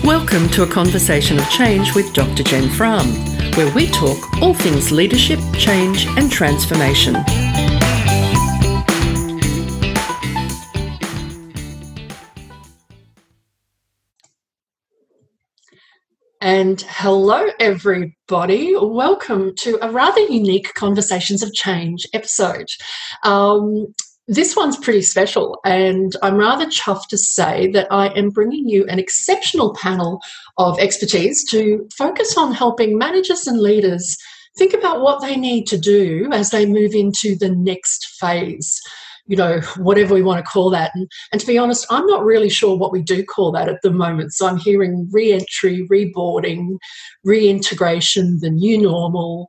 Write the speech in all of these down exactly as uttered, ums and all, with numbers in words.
Welcome to A Conversation of Change with Doctor Jen Fram, where we talk all things leadership, change and transformation. And hello, everybody. Welcome to a rather unique Conversations of Change episode. Um, this one's pretty special, and I'm rather chuffed to say that I am bringing you an exceptional panel of expertise to focus on helping managers and leaders think about what they need to do as they move into the next phase. You know, whatever we want to call that. And, and to be honest, I'm not really sure what we do call that at the moment. So I'm hearing re-entry, reboarding, reintegration, the new normal.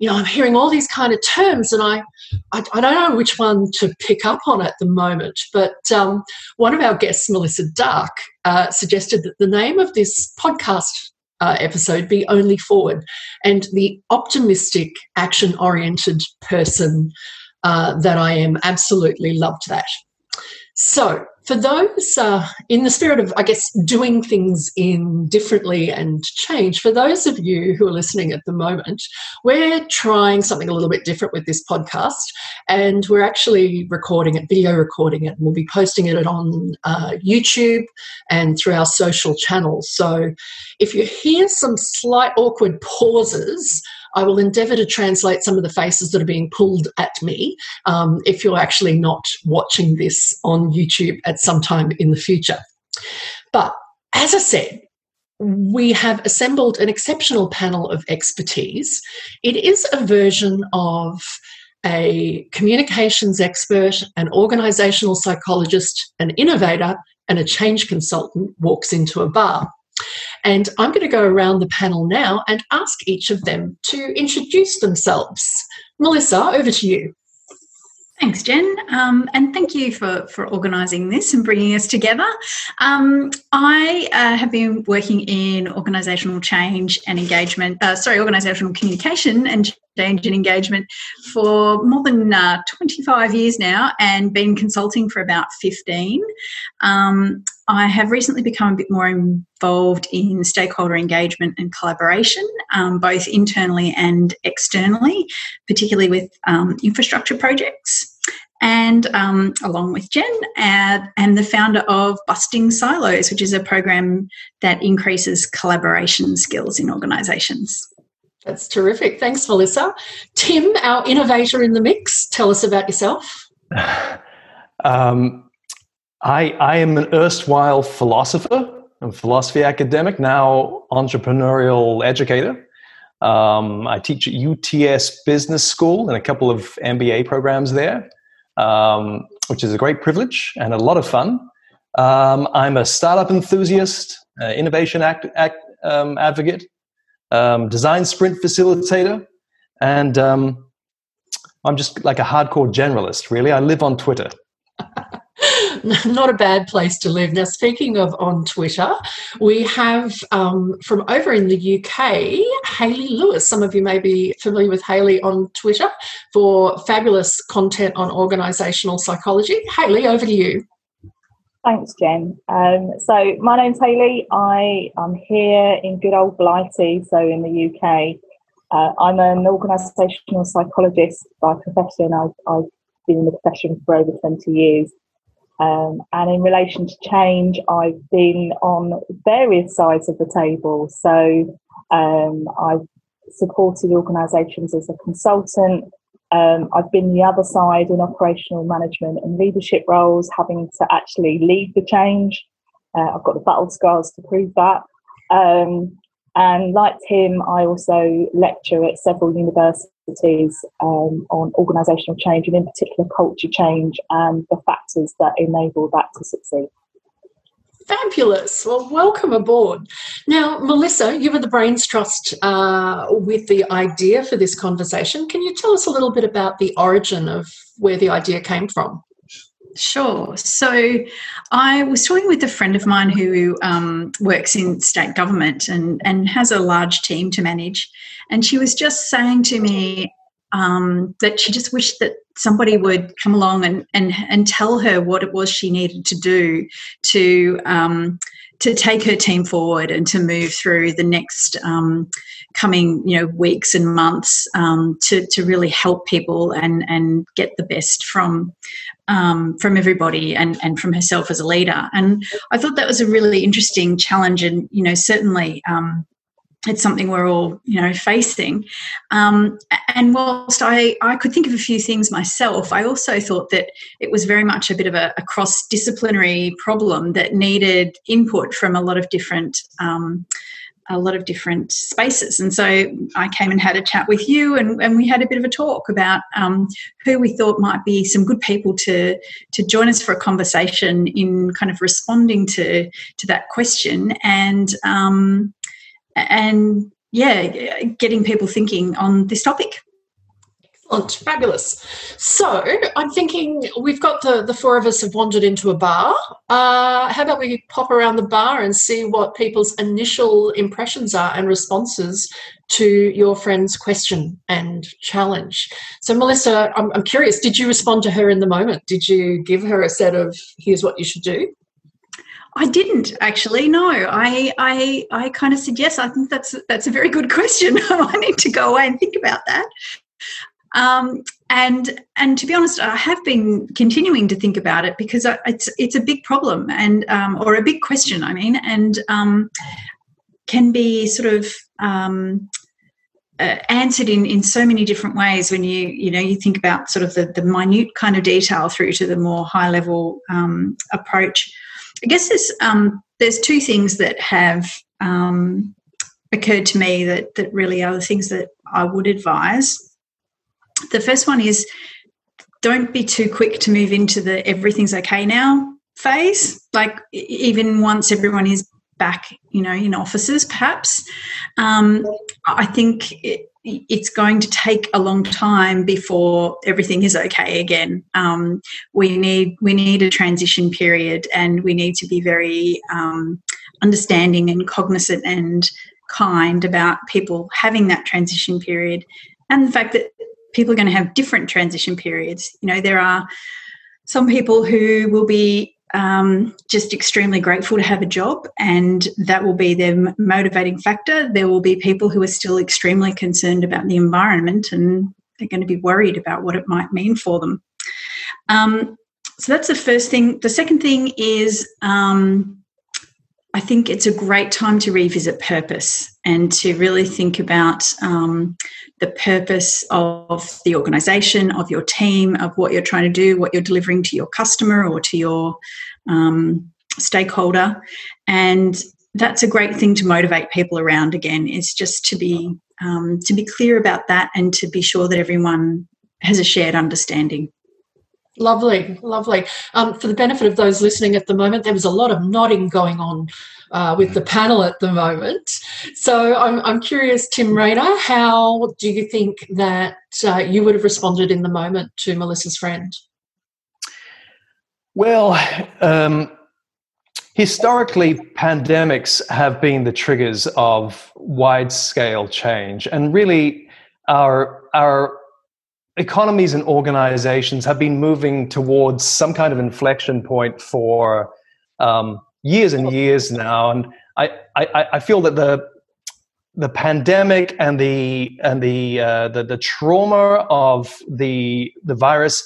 You know, I'm hearing all these kind of terms, and I, I, I don't know which one to pick up on at the moment. But um, one of our guests, Melissa Dark, uh, suggested that the name of this podcast uh, episode be Only Forward, and the optimistic, action-oriented person Uh, that I am absolutely loved that. So for those uh, in the spirit of, I guess, doing things in differently and change, for those of you who are listening at the moment, we're trying something a little bit different with this podcast, and we're actually recording it, video recording it, and we'll be posting it on uh, YouTube and through our social channels. So if you hear some slight awkward pauses, I will endeavour to translate some of the faces that are being pulled at me um, if you're actually not watching this on YouTube at some time in the future. But as I said, we have assembled an exceptional panel of expertise. It is a version of a communications expert, an organisational psychologist, an innovator, and a change consultant walks into a bar. And I'm going to go around the panel now and ask each of them to introduce themselves. Melissa, over to you. Thanks, Jen, um, and thank you for, for organising this and bringing us together. Um, I uh, have been working in organisational change and engagement, uh, sorry, organisational communication and change and engagement for more than uh, twenty-five years now, and been consulting for about fifteen. Um, I have recently become a bit more involved in stakeholder engagement and collaboration, um, both internally and externally, particularly with um, infrastructure projects. And um, along with Jen, and, and the founder of Busting Silos, which is a program that increases collaboration skills in organisations. That's terrific. Thanks, Melissa. Tim, our innovator in the mix, tell us about yourself. um, I, I am an erstwhile philosopher and philosophy academic, now entrepreneurial educator. Um, I teach at U T S Business School and a couple of M B A programs there, um, which is a great privilege and a lot of fun. Um, I'm a startup enthusiast, uh, innovation act, act, um, advocate, Um, design sprint facilitator, and um, I'm just like a hardcore generalist, really. I live on Twitter. Not a bad place to live. Now, speaking of on Twitter, we have um, from over in the U K, Hayley Lewis. Some of you may be familiar with Hayley on Twitter for fabulous content on organisational psychology. Hayley, over to you. Thanks, Jen. Um, so my name's Hayley. I am here in good old Blighty, so in the U K. Uh, I'm an organisational psychologist by profession. I, I've been in the profession for over twenty years. Um, and in relation to change, I've been on various sides of the table. So um, I've supported organisations as a consultant. Um, I've been the other side in operational management and leadership roles, having to actually lead the change. Uh, I've got the battle scars to prove that. Um, and like Tim, I also lecture at several universities um, on organisational change, and in particular culture change and the factors that enable that to succeed. Fabulous. Well, welcome aboard. Now, Melissa, you were the brains trust uh, with the idea for this conversation. Can you tell us a little bit about the origin of where the idea came from? Sure. So I was talking with a friend of mine who um, works in state government and, and has a large team to manage, and she was just saying to me, um, that she just wished that somebody would come along and, and, and tell her what it was she needed to do to um, to take her team forward and to move through the next um, coming you know weeks and months um, to to really help people and and get the best from um, from everybody and and from herself as a leader. And I thought that was a really interesting challenge, and you know certainly. Um, It's something we're all, you know, facing. Um, and whilst I, I could think of a few things myself, I also thought that it was very much a bit of a, a cross-disciplinary problem that needed input from a lot of different um, a lot of different spaces. And so I came and had a chat with you, and, and we had a bit of a talk about um, who we thought might be some good people to to join us for a conversation in kind of responding to to that question. And um, And, yeah, getting people thinking on this topic. Excellent. Fabulous. So I'm thinking we've got the, the four of us have wandered into a bar. Uh, how about we pop around the bar and see what people's initial impressions are and responses to your friend's question and challenge. So, Melissa, I'm, I'm curious, did you respond to her in the moment? Did you give her a set of here's what you should do? I didn't actually. No, I, I, I kind of said yes. I think that's that's a very good question. I need to go away and think about that. Um, and and to be honest, I have been continuing to think about it because it's it's a big problem and um, or a big question. I mean, and um, can be sort of. Um, Uh, answered in, in so many different ways when you you know you think about sort of the, the minute kind of detail through to the more high level um, approach. I guess there's um, there's two things that have um, occurred to me that that really are the things that I would advise. The first one is don't be too quick to move into the everything's okay now phase. Like even once everyone is back, you know, in offices perhaps, um, I think it, it's going to take a long time before everything is okay again. Um, we need we need a transition period, and we need to be very um, understanding and cognizant and kind about people having that transition period, and the fact that people are going to have different transition periods. You know, there are some people who will be Um, just extremely grateful to have a job, and that will be their motivating factor. There will be people who are still extremely concerned about the environment, and they're going to be worried about what it might mean for them. Um, so that's the first thing. The second thing is um, I think it's a great time to revisit purpose and to really think about um, the purpose of the organisation, of your team, of what you're trying to do, what you're delivering to your customer or to your um, stakeholder. And that's a great thing to motivate people around again, is just to be, um, to be clear about that and to be sure that everyone has a shared understanding. Lovely, lovely. Um, for the benefit of those listening at the moment, there was a lot of nodding going on uh, with the panel at the moment. So I'm, I'm curious, Tim Rayner, how do you think that uh, you would have responded in the moment to Melissa's friend? Well, um, historically, pandemics have been the triggers of wide-scale change, and really our our economies and organizations have been moving towards some kind of inflection point for um, years and years now, and I, I, I feel that the the pandemic and the and the, uh, the the trauma of the the virus,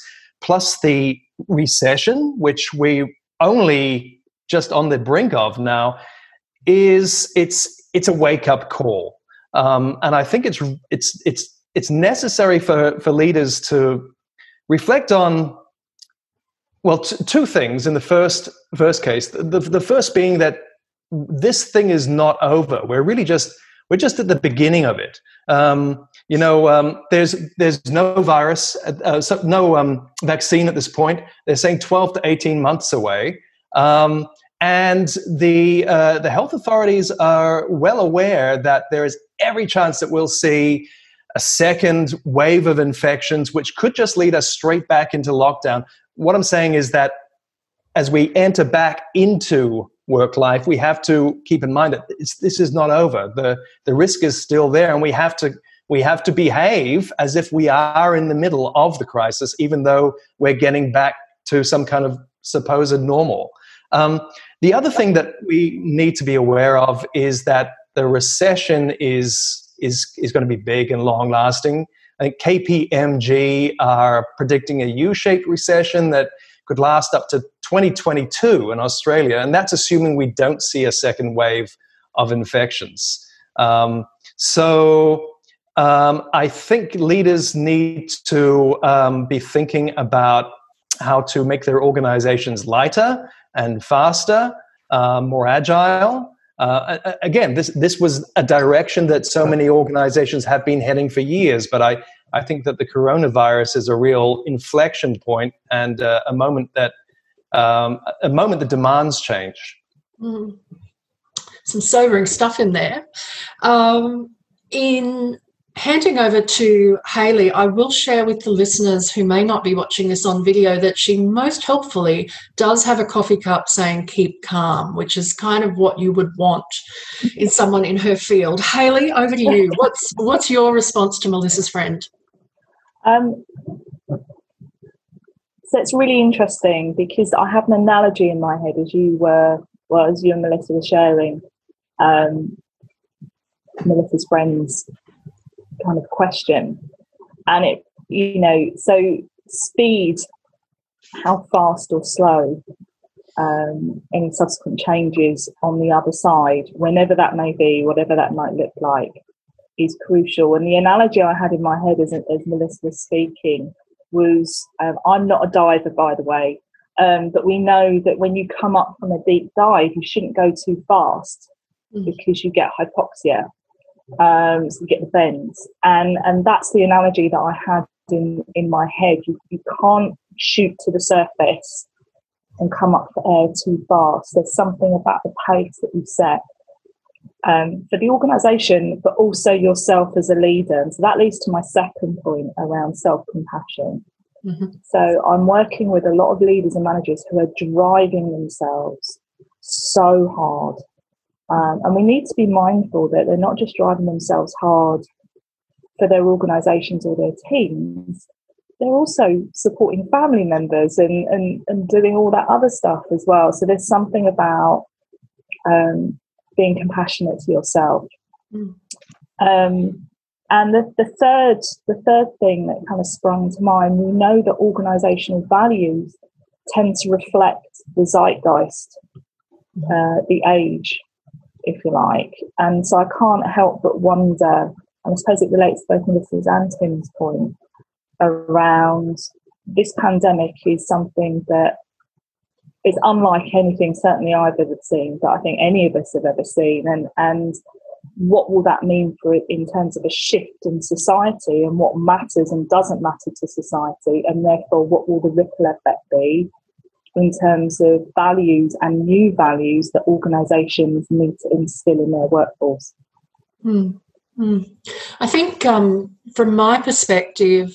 plus the recession, which we only just on the brink of now, is it's it's a wake up call, um, and I think it's it's it's. It's necessary for, for leaders to reflect on, well, t- two things in the first, first case. The, the, the first being that this thing is not over. We're really just, we're just at the beginning of it. Um, you know, um, there's there's no virus, uh, so no um, vaccine at this point. They're saying twelve to eighteen months away. Um, and the, uh, the health authorities are well aware that there is every chance that we'll see a second wave of infections, which could just lead us straight back into lockdown. What I'm saying is that as we enter back into work life, we have to keep in mind that it's, this is not over. The, the risk is still there, and we have to We have to behave as if we are in the middle of the crisis, even though we're getting back to some kind of supposed normal. Um, the other thing that we need to be aware of is that the recession is is is going to be big and long-lasting. I think K P M G are predicting a U-shaped recession that could last up to twenty twenty-two in Australia, and that's assuming we don't see a second wave of infections. Um, so um, I think leaders need to um, be thinking about how to make their organizations lighter and faster, uh, more agile. Uh, again, this this was a direction that so many organizations have been heading for years, but I, I think that the coronavirus is a real inflection point and uh, a moment that um, a moment that demands change. Mm. Some sobering stuff in there. Um, in handing over to Hayley, I will share with the listeners who may not be watching this on video that she most helpfully does have a coffee cup saying keep calm, which is kind of what you would want in someone in her field. Hayley, over to you. What's what's your response to Melissa's friend? Um, so it's really interesting because I have an analogy in my head as you were, well, as you and Melissa were sharing um, Melissa's friend's kind of question, and it you know so speed, how fast or slow um any subsequent changes on the other side, whenever that may be, whatever that might look like, is crucial. And the analogy I had in my head as, as Melissa was speaking was um, I'm not a diver, by the way, um but we know that when you come up from a deep dive you shouldn't go too fast mm. because you get hypoxia. Um, so you get the bends, and and that's the analogy that I had in, in my head. You, you can't shoot to the surface and come up for air too fast. There's something about the pace that you set um, for the organisation, but also yourself as a leader. And so that leads to my second point around self-compassion. Mm-hmm. So I'm working with a lot of leaders and managers who are driving themselves so hard. Um, and we need to be mindful that they're not just driving themselves hard for their organisations or their teams, they're also supporting family members and, and, and doing all that other stuff as well. So there's something about um, being compassionate to yourself. Mm. Um, and the, the, third, the third thing that kind of sprung to mind, we know that organisational values tend to reflect the zeitgeist, uh, the age, if you like. And so I can't help but wonder, and I suppose it relates to both Melissa's and Tim's point, around this pandemic is something that is unlike anything certainly I've ever seen, but I think any of us have ever seen. And, and what will that mean for it in terms of a shift in society and what matters and doesn't matter to society? And therefore, what will the ripple effect be in terms of values and new values that organisations need to instill in their workforce? Mm, mm. I think um, from my perspective,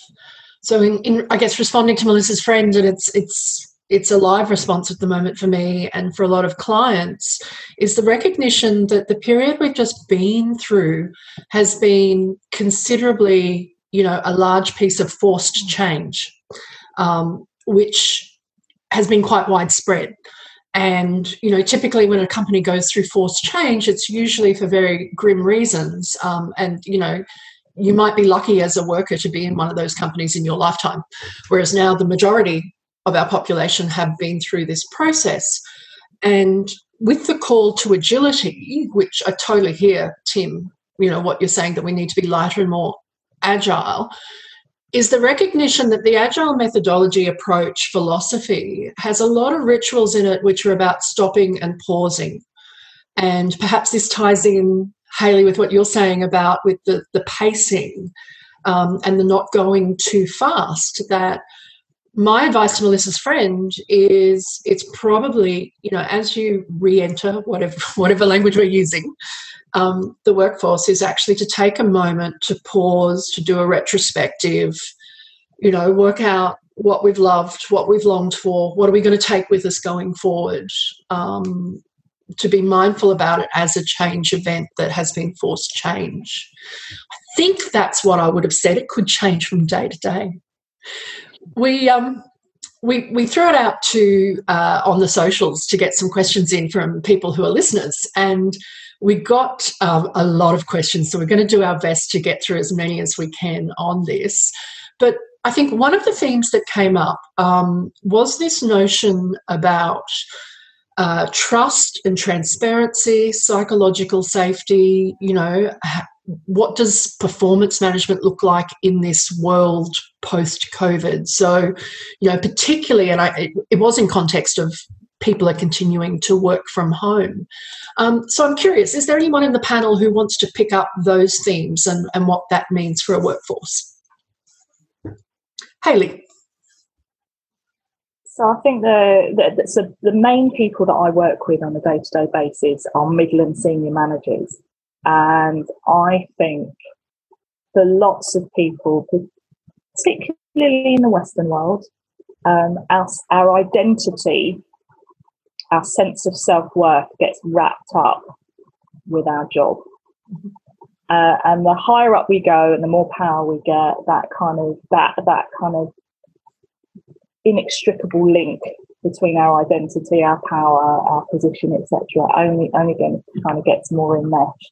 so in, in, I guess responding to Melissa's friend, and it's, it's, it's a live response at the moment for me and for a lot of clients, is the recognition that the period we've just been through has been considerably, you know, a large piece of forced change, um, which has been quite widespread. And, you know, typically when a company goes through forced change, it's usually for very grim reasons. Um, and, you know, you might be lucky as a worker to be in one of those companies in your lifetime, whereas now the majority of our population have been through this process. And with the call to agility, which I totally hear, Tim, you know, what you're saying, that we need to be lighter and more agile, is the recognition that the agile methodology approach philosophy has a lot of rituals in it which are about stopping and pausing. And perhaps this ties in, Hayley, with what you're saying about with the, the pacing um, and the not going too fast, that my advice to Melissa's friend is it's probably, you know, as you re-enter whatever, whatever language we're using, Um, the workforce, is actually to take a moment to pause, to do a retrospective, you know, work out what we've loved, what we've longed for, what are we going to take with us going forward, um, to be mindful about it as a change event that has been forced change. I think that's what I would have said. It could change from day to day. We um, we we threw it out to uh, on the socials to get some questions in from people who are listeners, and we got um, a lot of questions. So we're going to do our best to get through as many as we can on this. But I think one of the themes that came up um, was this notion about uh, trust and transparency, psychological safety. You know, what does performance management look like in this world post-COVID? So, you know, particularly, and I, it, it was in context of people are continuing to work from home. Um, so I'm curious, is there anyone in the panel who wants to pick up those themes and, and what that means for a workforce? Hayley. So I think the, the, so the main people that I work with on a day-to-day basis are middle and senior managers. And I think for lots of people, particularly in the Western world, um, our, our identity, our sense of self-worth gets wrapped up with our job. Mm-hmm. Uh, and the higher up we go, and the more power we get, that kind of that that kind of inextricable link between our identity, our power, our position, et cetera, only only again kind of gets more enmeshed.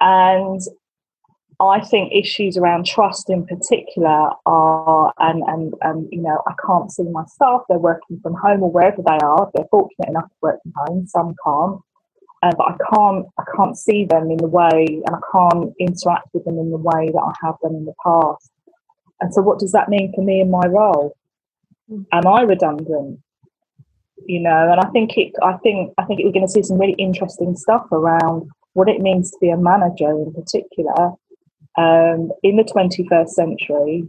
And I think issues around trust, in particular, are and and and you know, I can't see my staff. They're working from home or wherever they are. They're fortunate enough to work from home. Some can't. Uh, but I can't, I can't see them in the way, and I can't interact with them in the way that I have done in the past. And so, what does that mean for me in my role? Am I redundant? You know, and I think it, I think, I think we're going to see some really interesting stuff around what it means to be a manager, in particular, um, in the twenty-first century,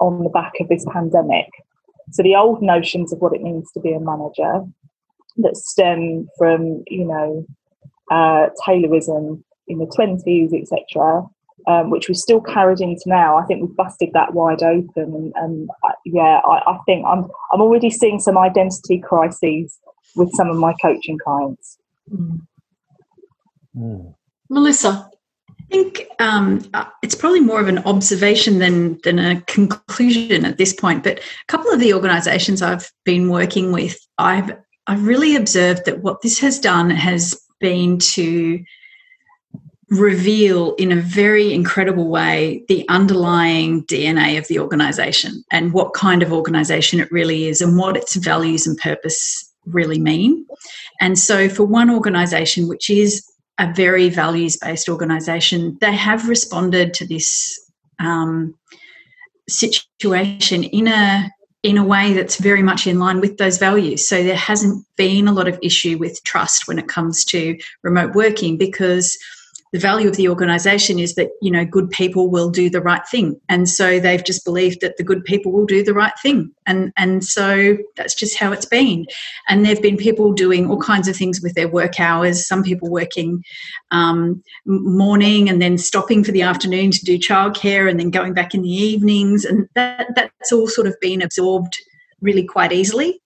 on the back of this pandemic. So, the old notions of what it means to be a manager that stem from, you know, uh, Taylorism in the twenties, et cetera, um, which we still carried into now. I think we've busted that wide open, and, and I, yeah, I, I think I'm I'm already seeing some identity crises with some of my coaching clients. Mm. Mm. Melissa. I think um, it's probably more of an observation than, than a conclusion at this point, but a couple of the organisations I've been working with, I've I've really observed that what this has done has been to reveal in a very incredible way the underlying D N A of the organisation and what kind of organisation it really is and what its values and purpose really mean. And so for one organisation, which is a very values-based organisation, they have responded to this um, situation in a in a way that's very much in line with those values. So there hasn't been a lot of issue with trust when it comes to remote working, because the value of the organisation is that, you know, good people will do the right thing. And so they've just believed that the good people will do the right thing. And, and so that's just how it's been. And there have been people doing all kinds of things with their work hours, some people working um, morning and then stopping for the afternoon to do childcare and then going back in the evenings. And that, that's all sort of been absorbed really quite easily.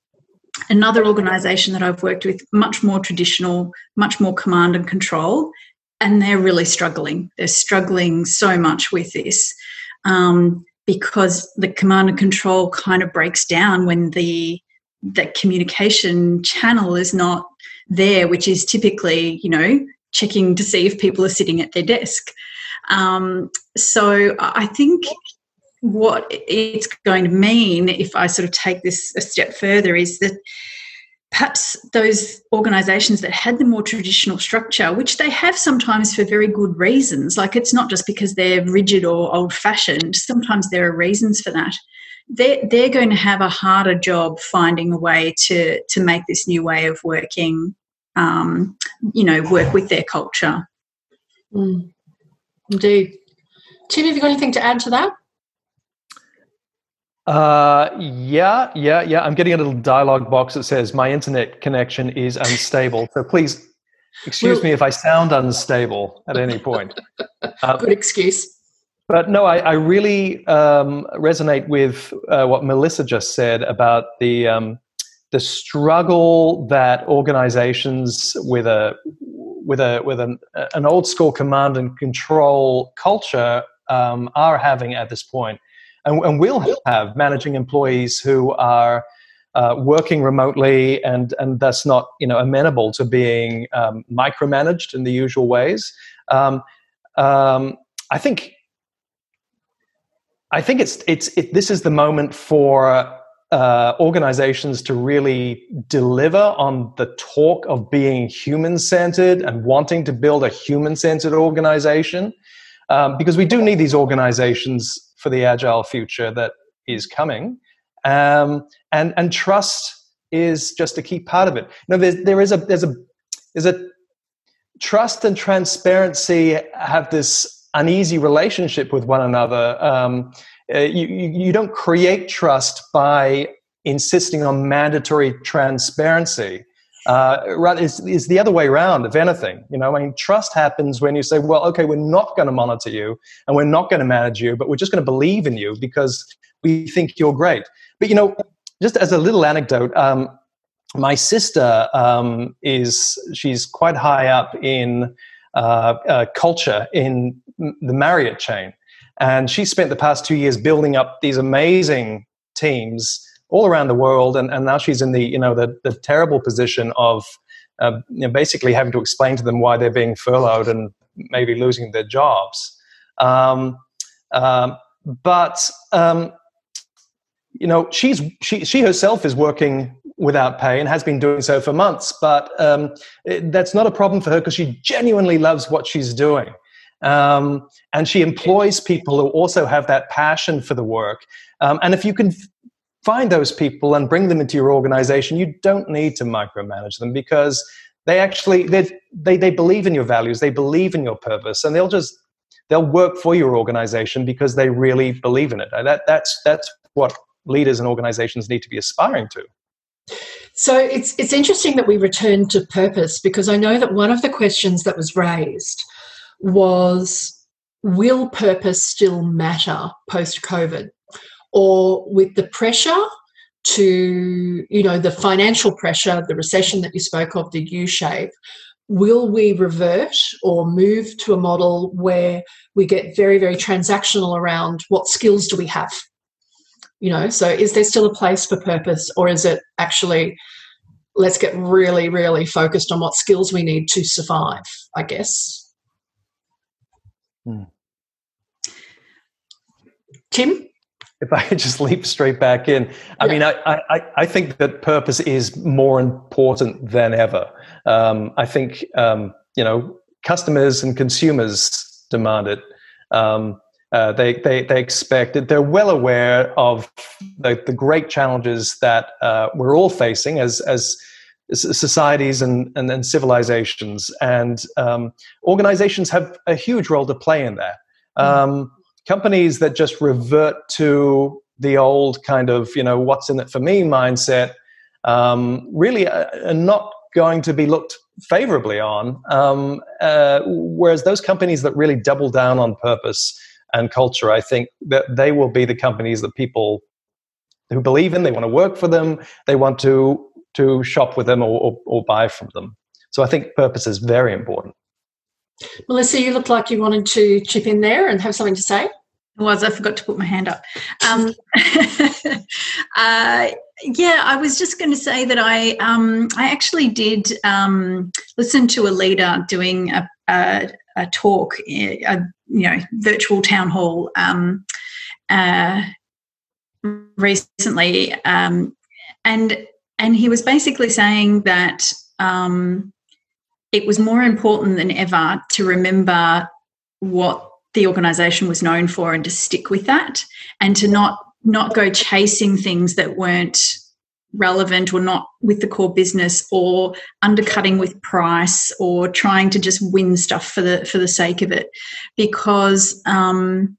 Another organisation that I've worked with, much more traditional, much more command and control, and they're really struggling. They're struggling so much with this um, because the command and control kind of breaks down when the that communication channel is not there, which is typically, you know, checking to see if people are sitting at their desk. Um, so I think what it's going to mean, if I sort of take this a step further, is that perhaps those organisations that had the more traditional structure, which they have sometimes for very good reasons, like it's not just because they're rigid or old-fashioned, sometimes there are reasons for that, they're, they're going to have a harder job finding a way to, to make this new way of working, um, you know, work with their culture. Mm. Indeed. Tim, have you got anything to add to that? Uh, yeah, yeah, yeah. I'm getting a little dialogue box that says my internet connection is unstable. So please excuse well, me if I sound unstable at any point. Um, good excuse. But no, I, I really um, resonate with uh, what Melissa just said about the um, the struggle that organizations with a with a with an an old school command and control culture um, are having at this point, and, and we'll have managing employees who are uh, working remotely and and thus not you know amenable to being um, micromanaged in the usual ways. Um, um, I think I think it's it's it, this is the moment for Uh, organizations to really deliver on the talk of being human-centered and wanting to build a human-centered organization, um, because we do need these organizations for the agile future that is coming, um, and and trust is just a key part of it. Now, there's, there is a there's a there's a trust and transparency have this uneasy relationship with one another. Um, Uh, you, you don't create trust by insisting on mandatory transparency. Uh, rather, it's, it's the other way around, if anything. You know, I mean, trust happens when you say, well, okay, we're not going to monitor you and we're not going to manage you, but we're just going to believe in you because we think you're great. But, you know, just as a little anecdote, um, my sister um, is, she's quite high up in uh, uh, culture in the Marriott chain. And she spent the past two years building up these amazing teams all around the world, and, and now she's in the you know the, the terrible position of uh, you know, basically having to explain to them why they're being furloughed and maybe losing their jobs. Um, um, but um, you know she's she she herself is working without pay and has been doing so for months. But um, it, that's not a problem for her because she genuinely loves what she's doing. Um, and she employs people who also have that passion for the work. Um, and if you can f- find those people and bring them into your organization, you don't need to micromanage them because they actually, they, they, they believe in your values, they believe in your purpose, and they'll just, they'll work for your organization because they really believe in it. That, that's, that's what leaders and organizations need to be aspiring to. So it's, it's interesting that we return to purpose, because I know that one of the questions that was raised was, will purpose still matter post-COVID? Or with the pressure to, you know, the financial pressure, the recession that you spoke of, the U-shape, will we revert or move to a model where we get very, very transactional around what skills do we have? You know, so is there still a place for purpose, or is it actually, let's get really, really focused on what skills we need to survive, I guess? Hmm. Tim? If I could just leap straight back in. I yeah. mean, I, I, I think that purpose is more important than ever. Um, I think, um, you know, customers and consumers demand it. Um, uh, they, they, they expect it. They're well aware of the, the great challenges that uh, we're all facing as as societies and, and, and civilizations, and um, organizations have a huge role to play in that. Um, mm. Companies that just revert to the old kind of, you know, what's in it for me mindset um, really are not going to be looked favorably on, um, uh, whereas those companies that really double down on purpose and culture, I think that they will be the companies that people who believe in, they want to work for them, they want to to shop with them or, or, or buy from them. So I think purpose is very important. Melissa, you looked like you wanted to chip in there and have something to say. I was, I forgot to put my hand up. Um, uh, yeah, I was just going to say that I um, I actually did um, listen to a leader doing a, a, a talk, a, a you know, virtual town hall um, uh, recently, um, and And he was basically saying that um, it was more important than ever to remember what the organisation was known for and to stick with that, and to not not go chasing things that weren't relevant or not with the core business, or undercutting with price, or trying to just win stuff for the for the sake of it, because um,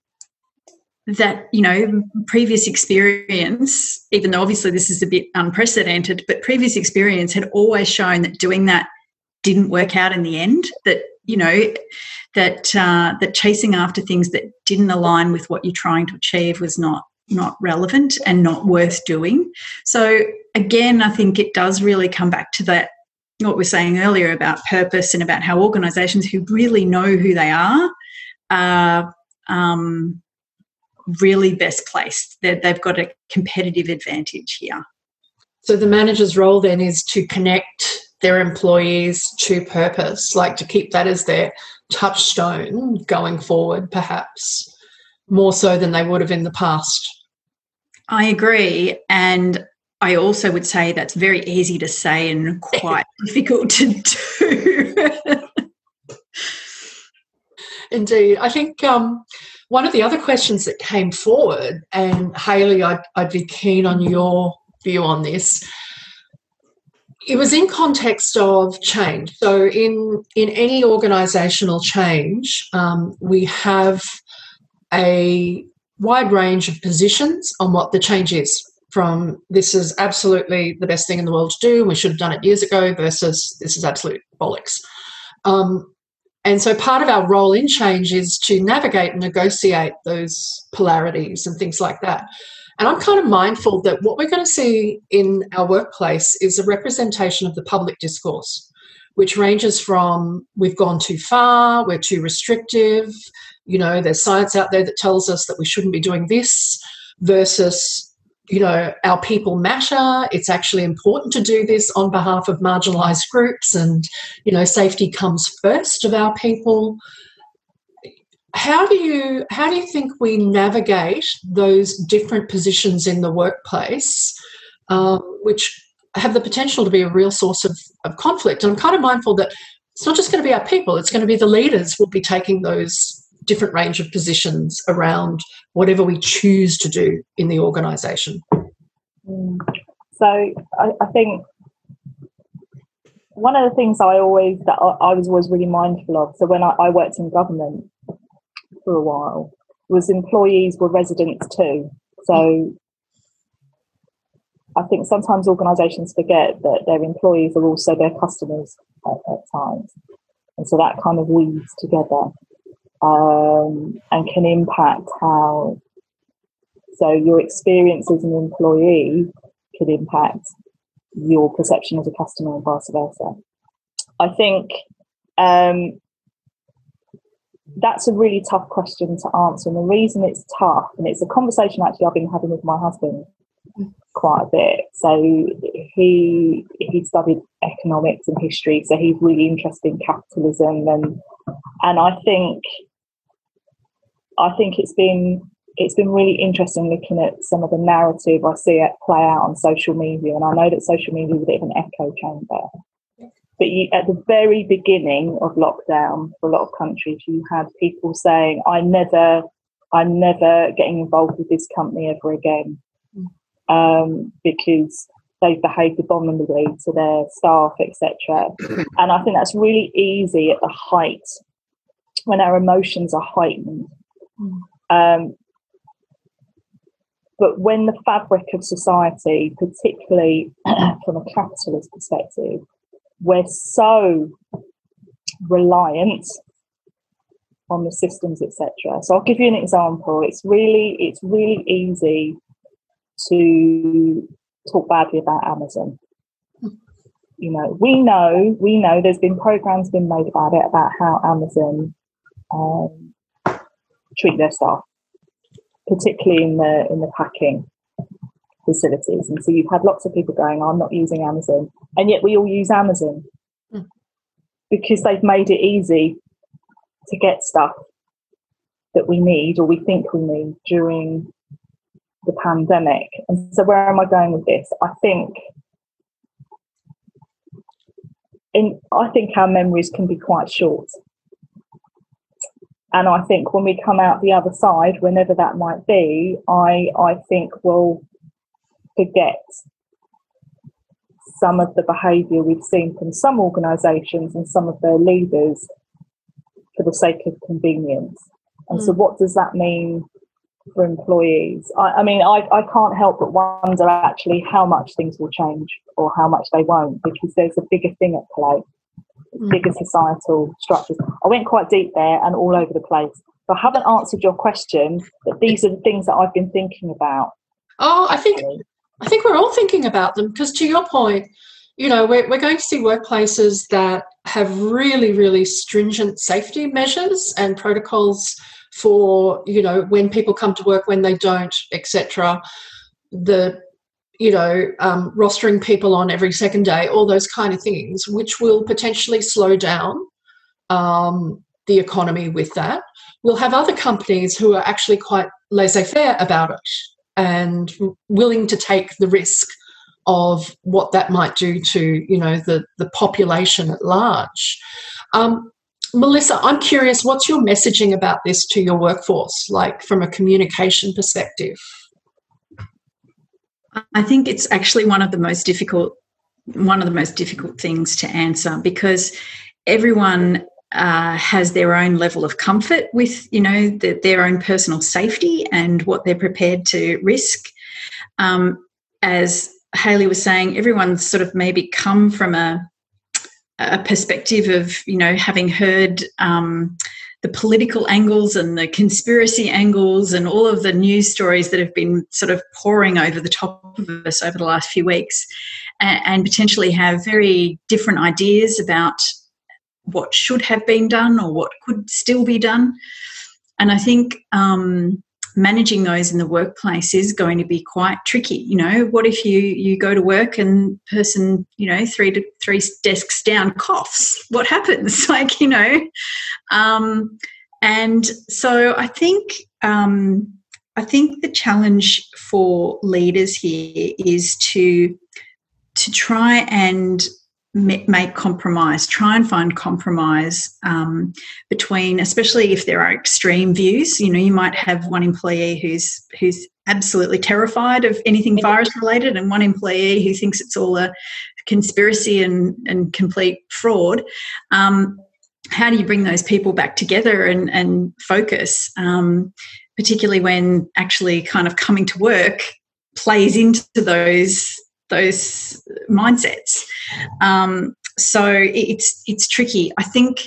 that, you know, previous experience, even though obviously this is a bit unprecedented, but previous experience had always shown that doing that didn't work out in the end, that, you know, that uh, that chasing after things that didn't align with what you're trying to achieve was not not relevant and not worth doing. So, again, I think it does really come back to that what we were saying earlier about purpose and about how organisations who really know who they are are um, really best placed. They're, they've got a competitive advantage here. So the manager's role then is to connect their employees to purpose, like to keep that as their touchstone going forward, perhaps, more so than they would have in the past. I agree. And I also would say that's very easy to say and quite difficult to do. Indeed. I think um, one of the other questions that came forward, and Hayley, I'd, I'd be keen on your view on this, it was in context of change. So in, in any organisational change, um, we have a wide range of positions on what the change is, from this is absolutely the best thing in the world to do and we should have done it years ago versus this is absolute bollocks. Um, and so part of our role in change is to navigate and negotiate those polarities and things like that. And I'm kind of mindful that what we're going to see in our workplace is a representation of the public discourse, which ranges from we've gone too far, we're too restrictive, you know, there's science out there that tells us that we shouldn't be doing this, versus, you know, our people matter, it's actually important to do this on behalf of marginalised groups and, you know, safety comes first of our people. How do you, how do you think we navigate those different positions in the workplace, um, which have the potential to be a real source of, of conflict? And I'm kind of mindful that it's not just going to be our people, it's going to be the leaders who will be taking those different range of positions around whatever we choose to do in the organisation. So I, I think one of the things I always that I was always really mindful of, so when I, I worked in government for a while, was employees were residents too. So I think sometimes organisations forget that their employees are also their customers at, at times. And so that kind of weaves together. Um, and can impact how, so your experience as an employee could impact your perception as a customer and vice versa. I think um, that's a really tough question to answer, and the reason it's tough, and it's a conversation actually I've been having with my husband quite a bit. So he he studied economics and history, so he's really interested in capitalism, and and I think I think it's been it's been really interesting looking at some of the narrative I see it play out on social media. And I know that social media is a bit of an echo chamber, but you, at the very beginning of lockdown for a lot of countries, you had people saying, "I never, I'm never getting involved with this company ever again," um, because they've behaved abominably to their staff, et cetera. And I think that's really easy at the height when our emotions are heightened. Um, but when the fabric of society, particularly from a capitalist perspective, we're so reliant on the systems, et cetera. So I'll give you an example. It's really, it's really easy to talk badly about Amazon. You know, we know, we know there's been programs been made about it, about how Amazon um, treat their staff, particularly in the in the packing facilities. And so you've had lots of people going, "I'm not using Amazon," and yet we all use Amazon mm. because they've made it easy to get stuff that we need or we think we need during the pandemic. And so where am I going with this? I think in I think our memories can be quite short, and I think when we come out the other side, whenever that might be, I I think we'll forget some of the behaviour we've seen from some organisations and some of their leaders for the sake of convenience. And mm. so what does that mean for employees? I, I mean, I, I can't help but wonder actually how much things will change or how much they won't, because there's a bigger thing at play, mm. bigger societal structures. I went quite deep there and all over the place. So I haven't answered your question, but these are the things that I've been thinking about. Oh, I think I think we're all thinking about them, because to your point, you know, we're, we're going to see workplaces that have really, really stringent safety measures and protocols for, you know, when people come to work, when they don't, et cetera. The, you know, um, rostering people on every second day, all those kind of things, which will potentially slow down um, the economy with that. We'll have other companies who are actually quite laissez-faire about it and willing to take the risk of what that might do to, you know, the, the population at large. Um, Melissa, I'm curious, what's your messaging about this to your workforce, like from a communication perspective? I think it's actually one of the most difficult, one of the most difficult things to answer, because everyone uh, has their own level of comfort with, you know, the, their own personal safety and what they're prepared to risk. Um, as Hayley was saying, everyone's sort of maybe come from a, a perspective of, you know, having heard um, the political angles and the conspiracy angles and all of the news stories that have been sort of pouring over the top of us over the last few weeks, and, and potentially have very different ideas about what should have been done or what could still be done. And I think um, managing those in the workplace is going to be quite tricky. You know, what if you you go to work and person, you know, three to three desks down coughs? What happens? Like, you know, um, and so I think um, I think the challenge for leaders here is to to try and make compromise, try and find compromise um, between, especially if there are extreme views. You know, you might have one employee who's who's absolutely terrified of anything virus related and one employee who thinks it's all a conspiracy and, and complete fraud. Um, how do you bring those people back together and, and focus, um, particularly when actually kind of coming to work plays into those those mindsets? Um, so it's it's tricky. I think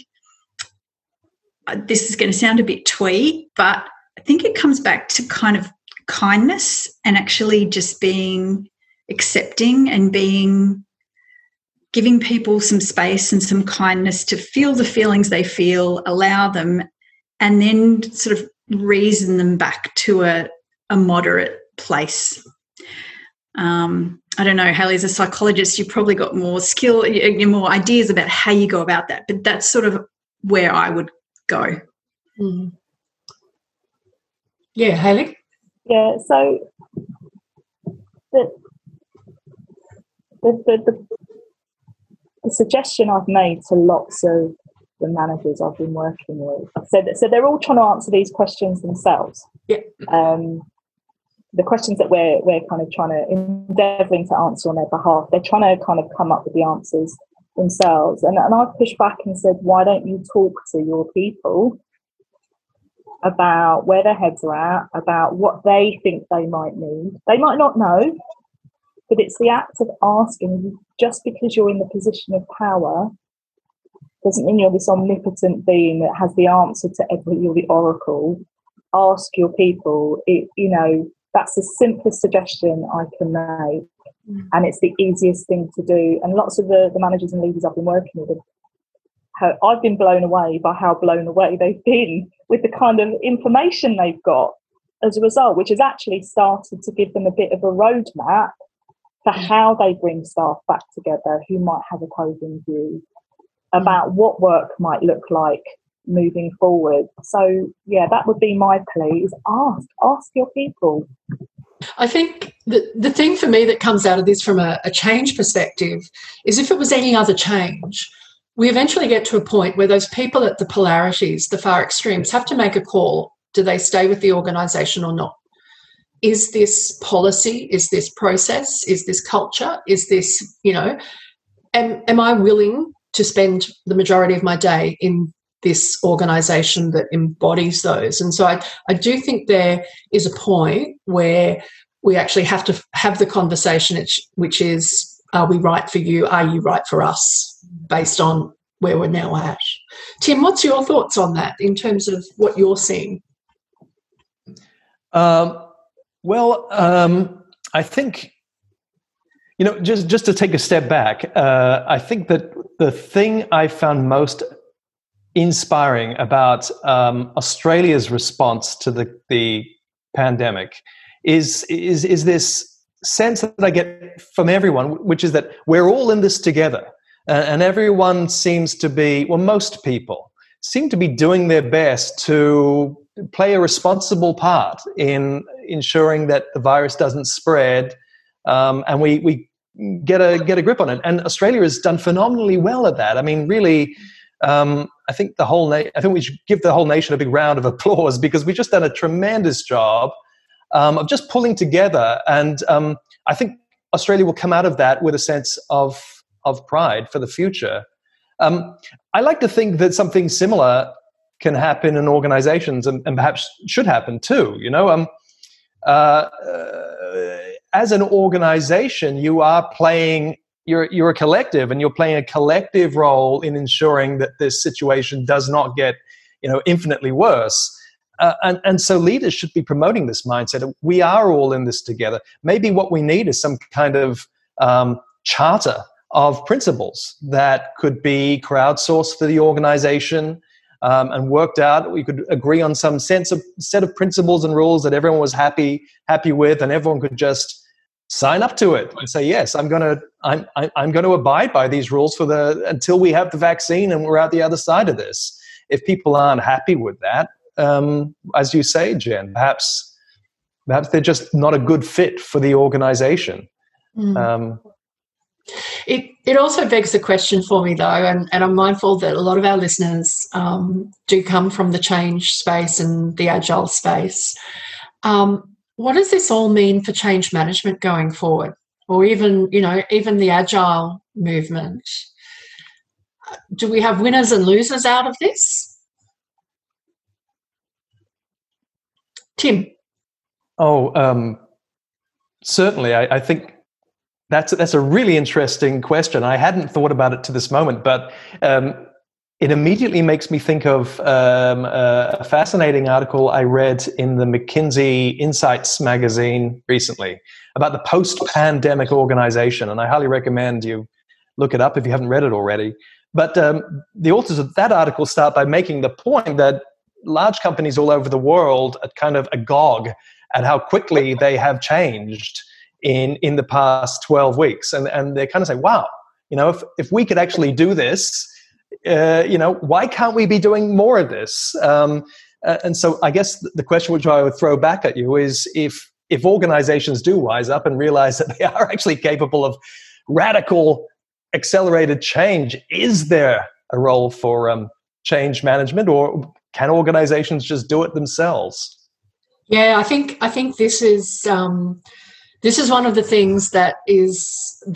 this is going to sound a bit twee, but I think it comes back to kind of kindness and actually just being accepting and being giving people some space and some kindness to feel the feelings they feel, allow them, and then sort of reason them back to a, a moderate place. Um, I don't know, Hayley, as a psychologist, you've probably got more skill, more ideas about how you go about that, but that's sort of where I would go. Mm. Yeah, Hayley? Yeah, so the, the, the, the suggestion I've made to lots of the managers I've been working with, so, that, so they're all trying to answer these questions themselves. Yeah. Um, the questions that we're, we're kind of trying to, endeavouring to answer on their behalf, they're trying to kind of come up with the answers themselves. And, and I've pushed back and said, why don't you talk to your people about where their heads are at, about what they think they might need? They might not know, but it's the act of asking. Just because you're in the position of power doesn't mean you're this omnipotent being that has the answer to every, you're the oracle. Ask your people, it, you know, that's the simplest suggestion I can make, and it's the easiest thing to do. And lots of the, the managers and leaders I've been working with, how I've been blown away by how blown away they've been with the kind of information they've got as a result, which has actually started to give them a bit of a roadmap for how they bring staff back together who might have a closing view about what work might look like moving forward. So yeah, that would be my plea, is ask ask your people. I think the the thing for me that comes out of this from a, a change perspective is, if it was any other change, we eventually get to a point where those people at the polarities, the far extremes, have to make a call. Do they stay with the organisation or not? Is this policy, is this process, is this culture, is this, you know, am, am I willing to spend the majority of my day in this organisation that embodies those? And so I, I do think there is a point where we actually have to have the conversation, which is, are we right for you? Are you right for us, based on where we're now at? Tim, what's your thoughts on that in terms of what you're seeing? Um, well, um, I think You know, just, just to take a step back, uh, I think that the thing I found most inspiring about um, Australia's response to the, the pandemic is, is, is this sense that I get from everyone, which is that we're all in this together. Uh, and everyone seems to be, well, most people seem to be doing their best to play a responsible part in ensuring that the virus doesn't spread, um, and we, we get a get a grip on it. And Australia has done phenomenally well at that. I mean, really, um, I think the whole na- I think we should give the whole nation a big round of applause, because we've just done a tremendous job um, of just pulling together. And um, I think Australia will come out of that with a sense of of pride for the future. Um, I like to think that something similar can happen in organizations, and, and perhaps should happen too. You know, um, uh, uh, as an organization, you are playing, you're, you're a collective, and you're playing a collective role in ensuring that this situation does not get, you know, infinitely worse. Uh, and, and so leaders should be promoting this mindset. We are all in this together. Maybe what we need is some kind of um, charter of principles that could be crowdsourced for the organization um, and worked out. We could agree on some sense of set of principles and rules that everyone was happy happy with, and everyone could just sign up to it and say, "Yes, I'm going to I'm I'm going to abide by these rules for the until we have the vaccine and we're out the other side of this." If people aren't happy with that, um, as you say, Jen, perhaps perhaps they're just not a good fit for the organization. Mm. Um, It it also begs a question for me, though, and, and I'm mindful that a lot of our listeners um, do come from the change space and the agile space. Um, what does this all mean for change management going forward, or even, you know, even the agile movement? Do we have winners and losers out of this? Tim? Oh, um, certainly. I, I think... That's that's a really interesting question. I hadn't thought about it to this moment, but um, it immediately makes me think of um, a fascinating article I read in the McKinsey Insights magazine recently about the post-pandemic organization, and I highly recommend you look it up if you haven't read it already. But um, the authors of that article start by making the point that large companies all over the world are kind of agog at how quickly they have changed in in the past twelve weeks. And, and they kind of say, wow, you know, if, if we could actually do this, uh, you know, why can't we be doing more of this? Um, uh, and so I guess the question which I would throw back at you is if if organizations do wise up and realize that they are actually capable of radical accelerated change, is there a role for um, change management, or can organizations just do it themselves? Yeah, I think, I think this is... Um This is one of the things that is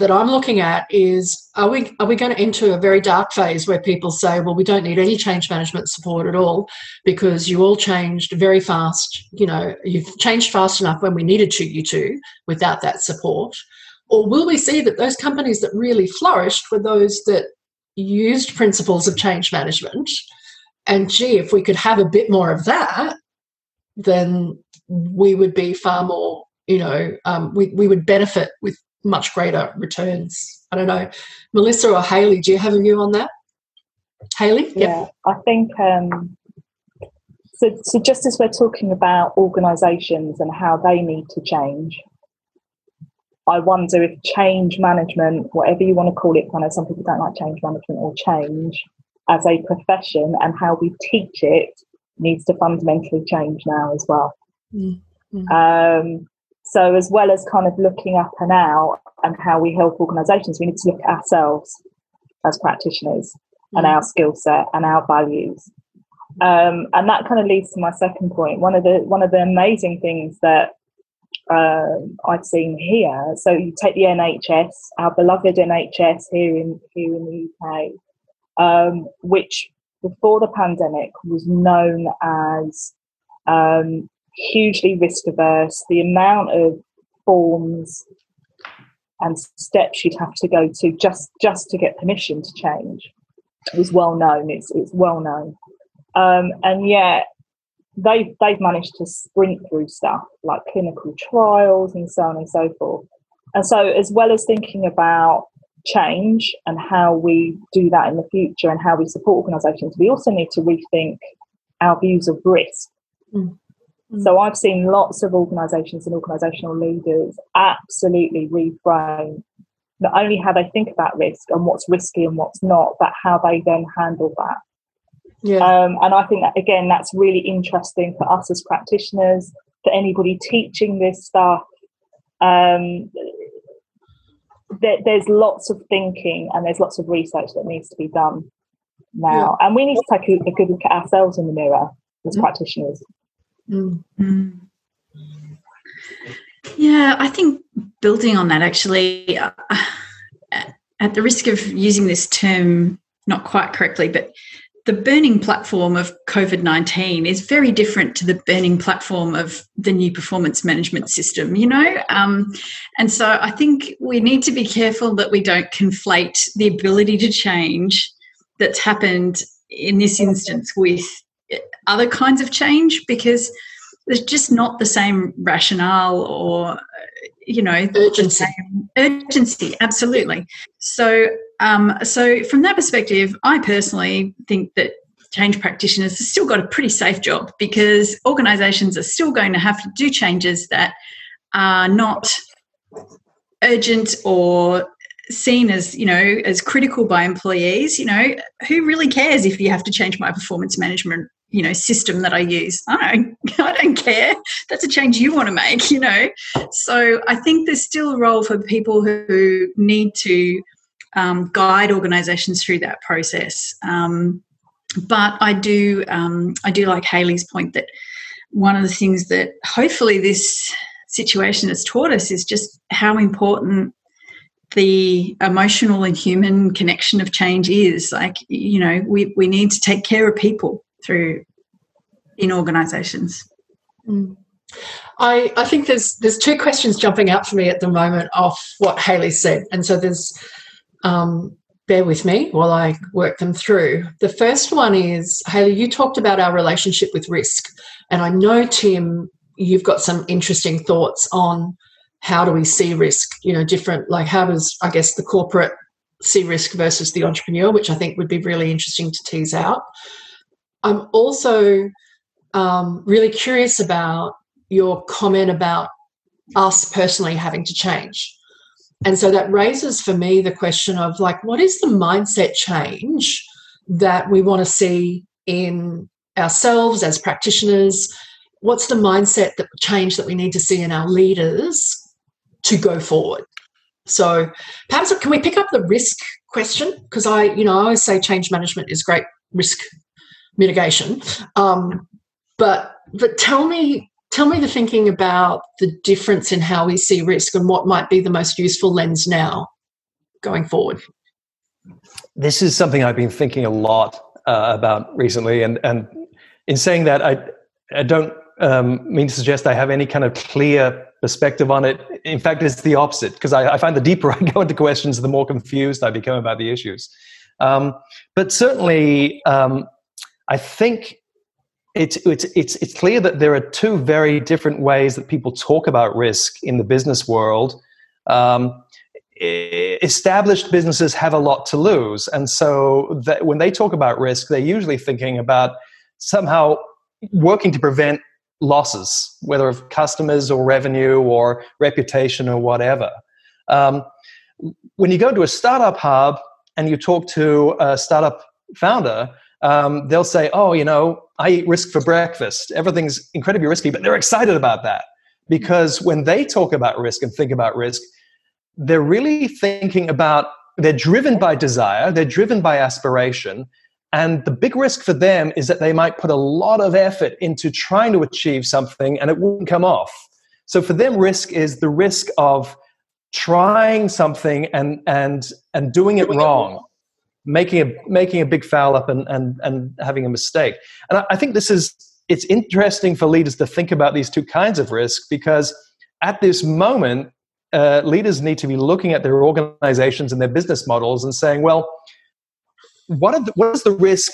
that I'm looking at is are we are we going to enter a very dark phase where people say, well, we don't need any change management support at all because you all changed very fast, you know, you've changed fast enough when we needed to, you two, without that support? Or will we see that those companies that really flourished were those that used principles of change management? And, gee, if we could have a bit more of that, then we would be far more, you know, um, we, we would benefit with much greater returns. I don't know. Melissa or Hayley, do you have a view on that? Hayley? Yep. Yeah, I think um, so, so just as we're talking about organisations and how they need to change, I wonder if change management, whatever you want to call it, I know some people don't like change management or change as a profession, and how we teach it needs to fundamentally change now as well. Mm-hmm. Um So as well as kind of looking up and out and how we help organisations, we need to look at ourselves as practitioners mm. and our skill set and our values. Um, and that kind of leads to my second point. One of the one of the amazing things that uh, I've seen here, so you take the N H S, our beloved N H S here in, here in the U K, um, which before the pandemic was known as um, hugely risk averse. The amount of forms and steps you'd have to go to just, just to get permission to change is well known. It's it's well known, um, and yet they've they've managed to sprint through stuff like clinical trials and so on and so forth. And so as well as thinking about change and how we do that in the future and how we support organisations, we also need to rethink our views of risk. Mm-hmm. So I've seen lots of organisations and organisational leaders absolutely reframe not only how they think about risk and what's risky and what's not, but how they then handle that. Yeah. Um, and I think that, again, that's really interesting for us as practitioners, for anybody teaching this stuff. Um, there, there's lots of thinking and there's lots of research that needs to be done now. Yeah. And we need to take a, a good look at ourselves in the mirror as mm. practitioners. Mm. Mm. Yeah, I think building on that, actually, uh, at the risk of using this term not quite correctly, but the burning platform of COVID nineteen is very different to the burning platform of the new performance management system, you know? Um, and so I think we need to be careful that we don't conflate the ability to change that's happened in this instance with other kinds of change, because there's just not the same rationale or, you know, urgency. Urgency, absolutely. So, um, so from that perspective, I personally think that change practitioners have still got a pretty safe job, because organisations are still going to have to do changes that are not urgent or seen as, you know, as critical by employees. You know, who really cares if you have to change my performance management, you know, system that I use? I don't, I don't care. That's a change you want to make, you know. So I think there's still a role for people who need to um, guide organisations through that process. Um, but I do, um, I do like Hayley's point that one of the things that hopefully this situation has taught us is just how important the emotional and human connection of change is. Like, you know, we, we need to take care of people through in organisations. Mm. I, I think there's there's two questions jumping out for me at the moment of what Hayley said, and so there's um, bear with me while I work them through. The first one is, Hayley, you talked about our relationship with risk, and I know, Tim, you've got some interesting thoughts on how do we see risk, you know, different, like how does, I guess, the corporate see risk versus the entrepreneur, which I think would be really interesting to tease out. I'm also um, really curious about your comment about us personally having to change. And so that raises for me the question of, like, what is the mindset change that we want to see in ourselves as practitioners? What's the mindset that change that we need to see in our leaders to go forward? So perhaps can we pick up the risk question? Because I, you know, I always say change management is great risk mitigation, um, but but tell me tell me the thinking about the difference in how we see risk and what might be the most useful lens now going forward. This is something I've been thinking a lot uh, about recently, and and in saying that, I I don't um, mean to suggest I have any kind of clear perspective on it. In fact, it's the opposite, because I, I find the deeper I go into questions, the more confused I become about the issues. Um, but certainly. Um, I think it's it's it's it's clear that there are two very different ways that people talk about risk in the business world. Um, established businesses have a lot to lose, and so that when they talk about risk, they're usually thinking about somehow working to prevent losses, whether of customers or revenue or reputation or whatever. Um, when you go to a startup hub and you talk to a startup founder, Um, they'll say, oh, you know, I eat risk for breakfast. Everything's incredibly risky, but they're excited about that, because when they talk about risk and think about risk, they're really thinking about, they're driven by desire, they're driven by aspiration, and the big risk for them is that they might put a lot of effort into trying to achieve something and it wouldn't come off. So for them, risk is the risk of trying something and and and doing it wrong. Making a making a big foul up and and and having a mistake. And I, I think this is it's interesting for leaders to think about these two kinds of risk, because at this moment, uh, leaders need to be looking at their organizations and their business models and saying, well, what are the, what is the risk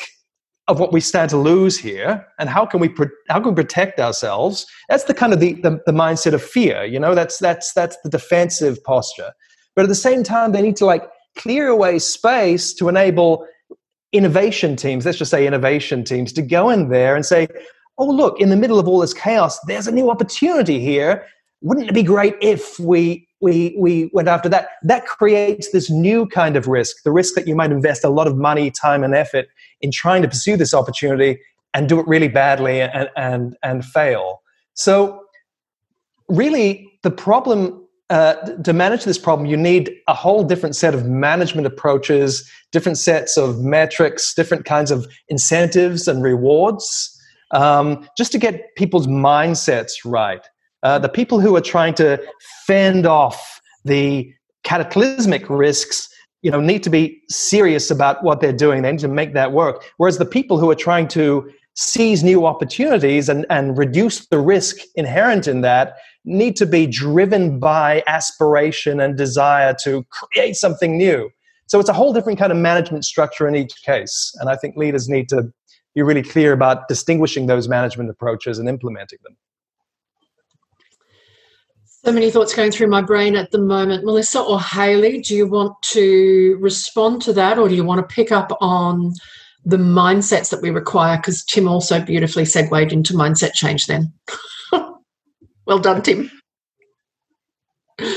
of what we stand to lose here, and how can we pro- how can we protect ourselves? That's the kind of the, the the mindset of fear, you know. That's that's that's the defensive posture. But at the same time, they need to like clear away space to enable innovation teams. Let's just say innovation teams to go in there and say, "Oh, look! In the middle of all this chaos, there's a new opportunity here. Wouldn't it be great if we we we went after that?" That creates this new kind of risk—the risk that you might invest a lot of money, time, and effort in trying to pursue this opportunity and do it really badly and and and fail. So, really, the problem. Uh, to manage this problem, you need a whole different set of management approaches, different sets of metrics, different kinds of incentives and rewards, um, just to get people's mindsets right. Uh, the people who are trying to fend off the cataclysmic risks, you know, need to be serious about what they're doing. They need to make that work. Whereas the people who are trying to seize new opportunities and, and reduce the risk inherent in that need to be driven by aspiration and desire to create something new. So it's a whole different kind of management structure in each case. And I think leaders need to be really clear about distinguishing those management approaches and implementing them. So many thoughts going through my brain at the moment. Melissa or Hayley, do you want to respond to that, or do you want to pick up on the mindsets that we require? Because Tim also beautifully segued into mindset change then. Well done, Tim. There's,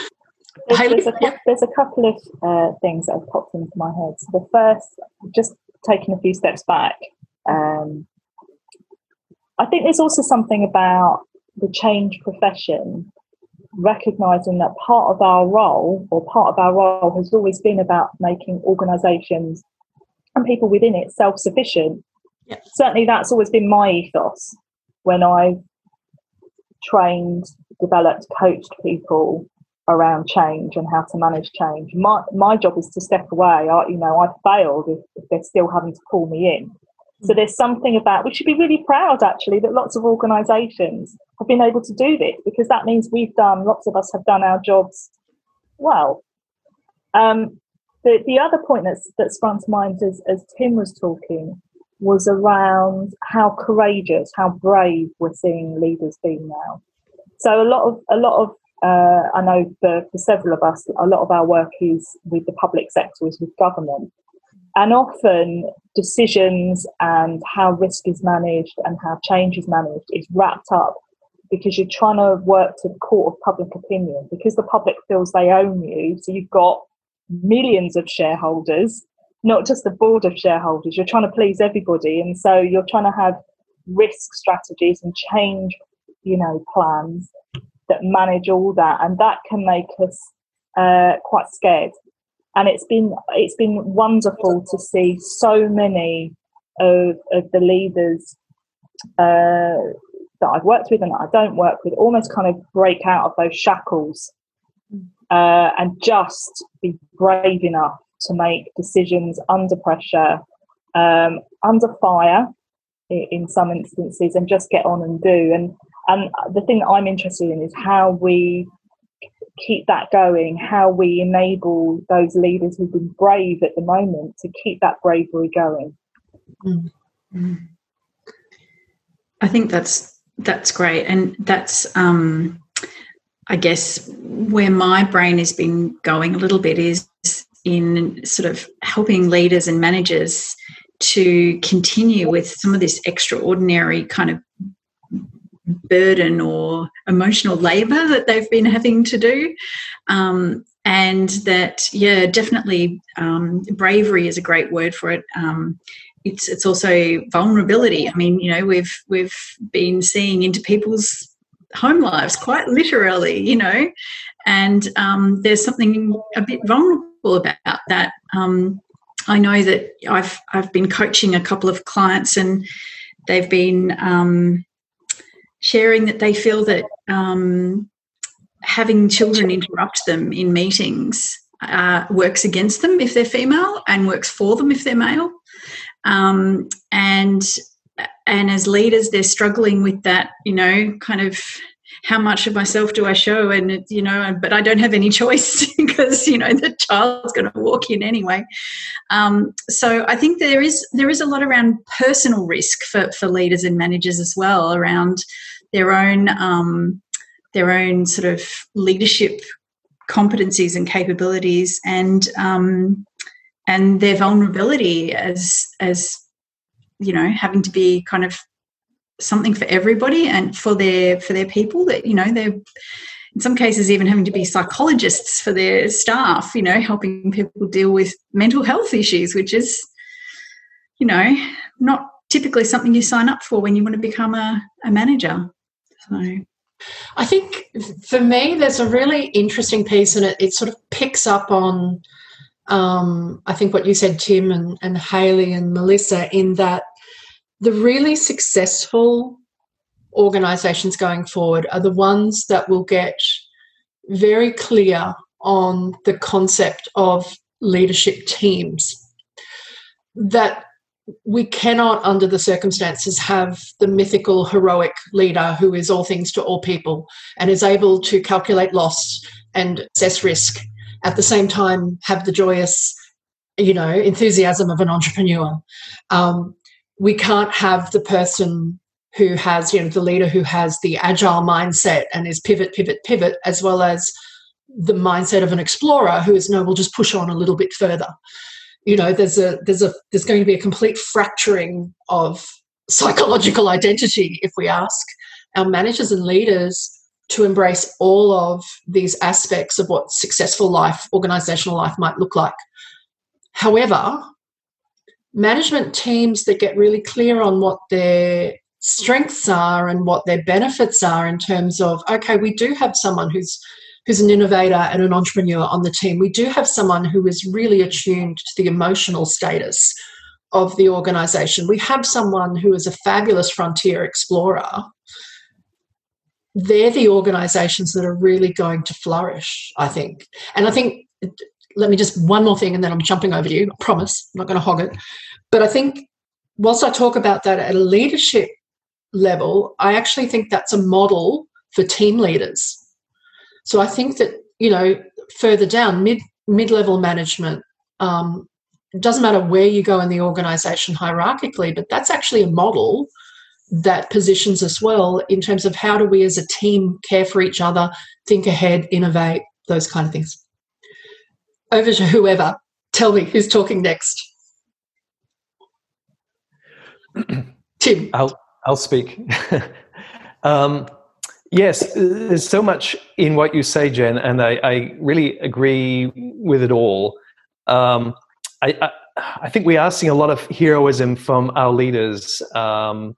there's, a, there's a couple of uh, things that have popped into my head. So the first, just taking a few steps back, um, I think there's also something about the change profession, recognising that part of our role or part of our role has always been about making organisations and people within it self-sufficient. Yep. Certainly that's always been my ethos when I've trained, developed, coached people around change and how to manage change. My my job is to step away. I, you know, I've failed if, if they're still having to call me in. So there's something about, we should be really proud actually that lots of organisations have been able to do this, because that means we've done, lots of us have done our jobs well. Um, the, the other point that's, that sprung to mind as, as Tim was talking was around how courageous, how brave we're seeing leaders being now. So a lot of, a lot of, uh, I know for, for several of us, a lot of our work is with the public sector, is with government, and often decisions and how risk is managed and how change is managed is wrapped up because you're trying to work to the court of public opinion, because the public feels they own you. So you've got millions of shareholders, not just the board of shareholders. You're trying to please everybody, and so you're trying to have risk strategies and change, you know, plans that manage all that, and that can make us uh, quite scared. And it's been it's been wonderful to see so many of, of the leaders uh, that I've worked with and that I don't work with almost kind of break out of those shackles uh, and just be brave enough to make decisions under pressure, um, under fire in some instances, and just get on and do. And and the thing that I'm interested in is how we keep that going, how we enable those leaders who've been brave at the moment to keep that bravery going. Mm-hmm. I think that's that's great, and that's um, I guess where my brain has been going a little bit is in sort of helping leaders and managers to continue with some of this extraordinary kind of burden or emotional labour that they've been having to do. Um, and that, yeah, definitely um, bravery is a great word for it. Um, it's it's also vulnerability. I mean, you know, we've we've been seeing into people's home lives quite literally, you know, and um, there's something a bit vulnerable about that. Um, I know that I've I've been coaching a couple of clients, and they've been um, sharing that they feel that um, having children interrupt them in meetings uh, works against them if they're female, and works for them if they're male. Um, and and as leaders, they're struggling with that, you know, kind of how much of myself do I show? And, you know, but I don't have any choice because, you know, the child's going to walk in anyway. Um, so I think there is there is a lot around personal risk for, for leaders and managers as well, around their own um, their own sort of leadership competencies and capabilities, and um, and their vulnerability as as you know, having to be kind of something for everybody and for their for their people, that, you know, they're in some cases even having to be psychologists for their staff, you know, helping people deal with mental health issues, which is, you know, not typically something you sign up for when you want to become a, a manager. So I think for me there's a really interesting piece, and it, it sort of picks up on um, I think what you said, Tim, and, and Hayley and Melissa, in that the really successful organisations going forward are the ones that will get very clear on the concept of leadership teams, that we cannot under the circumstances have the mythical heroic leader who is all things to all people and is able to calculate loss and assess risk, at the same time have the joyous, you know, enthusiasm of an entrepreneur. Um, we can't have the person who has, you know, the leader who has the agile mindset and is pivot, pivot, pivot, as well as the mindset of an explorer who is, no, we'll just push on a little bit further. You know, there's a there's a there's going to be a complete fracturing of psychological identity if we ask our managers and leaders to embrace all of these aspects of what successful life, organisational life might look like. However, management teams that get really clear on what their strengths are and what their benefits are in terms of, okay, we do have someone who's who's an innovator and an entrepreneur on the team. We do have someone who is really attuned to the emotional status of the organisation. We have someone who is a fabulous frontier explorer. They're the organisations that are really going to flourish, I think. And I think, let me just, one more thing and then I'm jumping over to you, I promise, I'm not going to hog it. But I think whilst I talk about that at a leadership level, I actually think that's a model for team leaders. So I think that, you know, further down, mid, mid-level management, um, it doesn't matter where you go in the organisation hierarchically, but that's actually a model that positions us well in terms of how do we as a team care for each other, think ahead, innovate, those kind of things. Over to whoever. Tell me who's talking next. Tim. I'll, I'll speak. um, yes, there's so much in what you say, Jen, and I, I really agree with it all. Um, I, I, I think we are seeing a lot of heroism from our leaders. Um,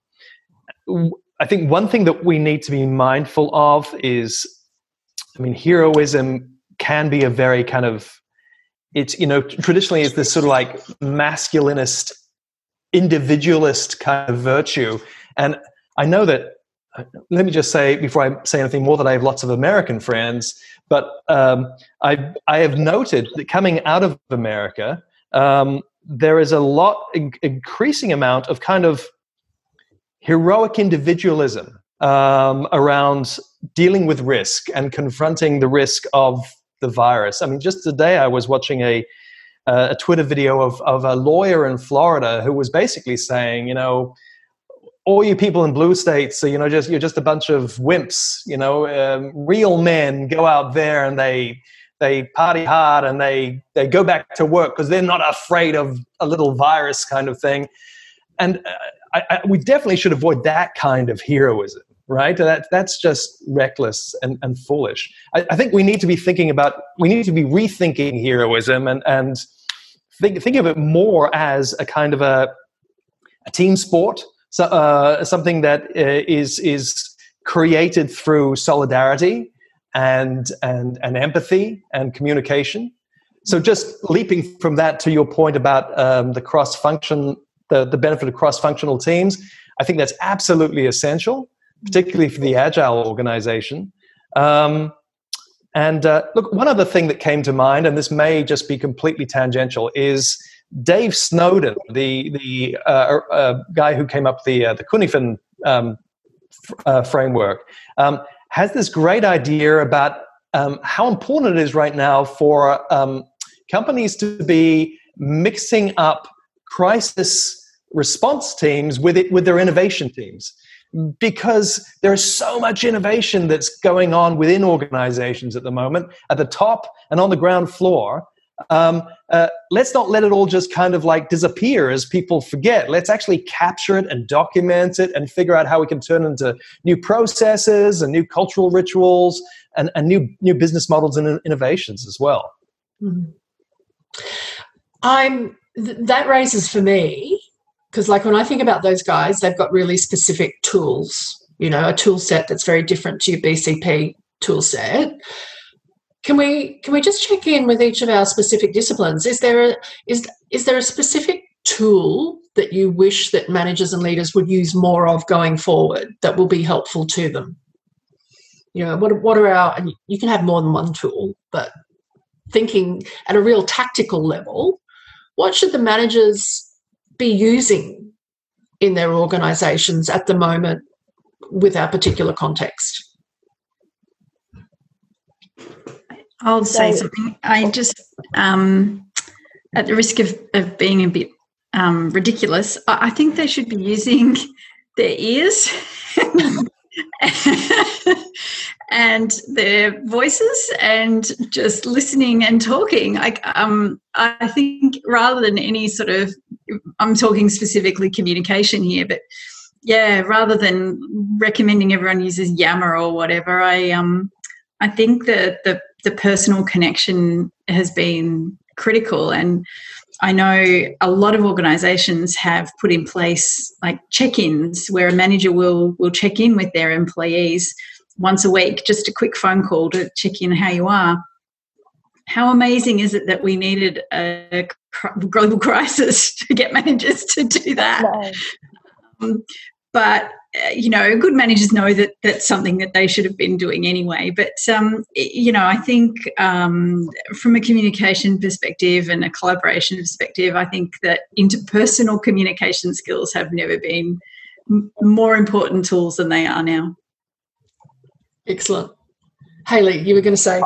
I think one thing that we need to be mindful of is, I mean, heroism can be a very kind of, it's, you know, traditionally it's this sort of like masculinist, individualist kind of virtue. And I know that, let me just say before I say anything more, that I have lots of American friends, but um, I, I have noted that coming out of America, um, there is a lot, in, increasing amount of kind of heroic individualism um, around dealing with risk and confronting the risk of the virus. I mean, just today I was watching a, uh, a Twitter video of, of a lawyer in Florida who was basically saying, you know, all you people in blue states, are, you know, just you're just a bunch of wimps. You know, um, real men go out there and they they party hard and they they go back to work because they're not afraid of a little virus kind of thing. And uh, I, I, we definitely should avoid that kind of heroism. Right, that that's just reckless and, and foolish. I, I think we need to be thinking about, we need to be rethinking heroism and and think think of it more as a kind of a, a team sport, so uh, something that uh, is is created through solidarity and and and empathy and communication. So just leaping from that to your point about um, the cross function, the the benefit of cross functional teams, I think that's absolutely essential, particularly for the agile organization. Um, and uh, look, one other thing that came to mind, and this may just be completely tangential, is Dave Snowden, the the uh, uh, guy who came up with the uh, the Kunifin um, f- uh, framework. Um, has this great idea about um, how important it is right now for um, companies to be mixing up crisis response teams with it with their innovation teams, because there is so much innovation that's going on within organizations at the moment, at the top and on the ground floor. Um, uh, let's not let it all just kind of like disappear as people forget. Let's actually capture it and document it and figure out how we can turn into new processes and new cultural rituals and, and new, new business models and innovations as well. Mm-hmm. I'm, th- that raises for me, because like when I think about those guys, they've got really specific tools, you know, a tool set that's very different to your B C P tool set. Can we can we just check in with each of our specific disciplines? Is there a is is there a specific tool that you wish that managers and leaders would use more of going forward that will be helpful to them? You know, what what are our, and you can have more than one tool, but thinking at a real tactical level, what should the managers be using in their organisations at the moment with our particular context? I'll say something. I just, um, at the risk of, of being a bit um, ridiculous, I, I think they should be using their ears and their voices and just listening and talking. I, um, I think rather than any sort of, I'm talking specifically communication here, but yeah, rather than recommending everyone uses Yammer or whatever, I um, I think that the the personal connection has been critical. And I know a lot of organisations have put in place like check-ins where a manager will will check in with their employees once a week, just a quick phone call to check in how you are. How amazing is it that we needed a global crisis to get managers to do that? No. Um, but, uh, you know, good managers know that that's something that they should have been doing anyway. But, um, you know, I think um, from a communication perspective and a collaboration perspective, I think that interpersonal communication skills have never been m- more important tools than they are now. Excellent. Hayley, you were going to say?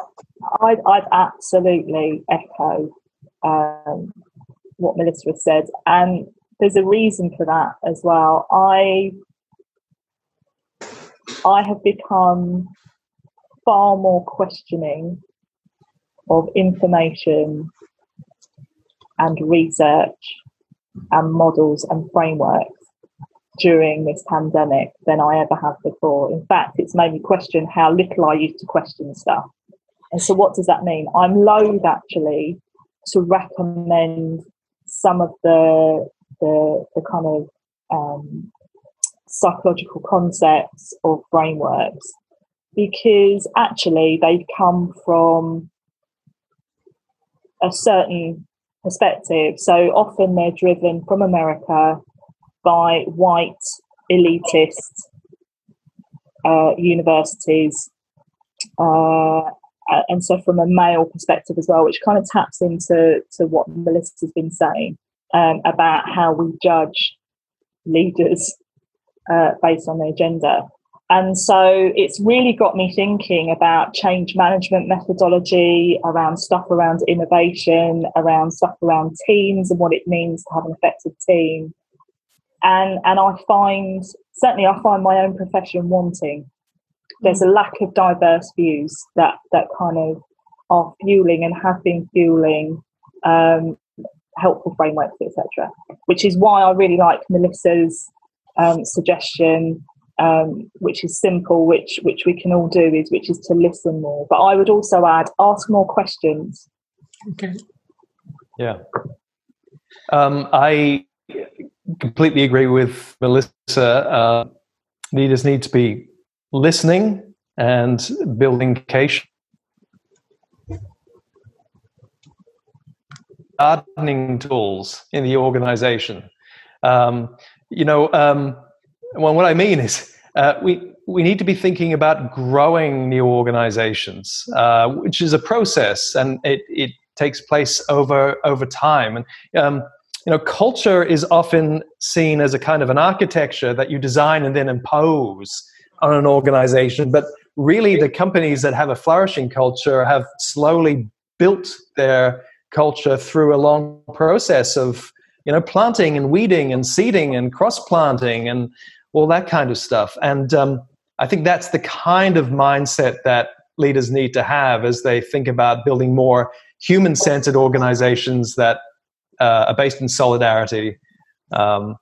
I'd, I'd absolutely echo um, what Melissa has said. And there's a reason for that as well. I I have become far more questioning of information and research and models and frameworks during this pandemic than I ever have before. In fact, it's made me question how little I used to question stuff. And so what does that mean? I'm loath actually to recommend some of the The, the kind of um, psychological concepts or frameworks, because actually they come from a certain perspective. So often they're driven from America by white elitist uh, universities, uh, and so from a male perspective as well, which kind of taps into to what Melissa's been saying. Um, about how we judge leaders uh, based on their gender. And so it's really got me thinking about change management methodology, around stuff around innovation, around stuff around teams and what it means to have an effective team. And and I find, certainly I find my own profession wanting. There's a lack of diverse views that, that kind of are fueling and have been fueling um, helpful frameworks, et cetera, which is why I really like Melissa's um, suggestion, um, which is simple, which which we can all do, is which is to listen more. But I would also add, ask more questions. Okay. Yeah, um, I completely agree with Melissa. Uh, leaders need to be listening and building case. Gardening tools in the organization. Um, you know, um, well, what I mean is uh, we, we need to be thinking about growing new organizations, uh, which is a process, and it, it takes place over, over time. And, um, you know, culture is often seen as a kind of an architecture that you design and then impose on an organization. But really the companies that have a flourishing culture have slowly built their culture through a long process of, you know, planting and weeding and seeding and cross-planting and all that kind of stuff. And um, I think that's the kind of mindset that leaders need to have as they think about building more human-centered organizations that uh, are based in solidarity. Um,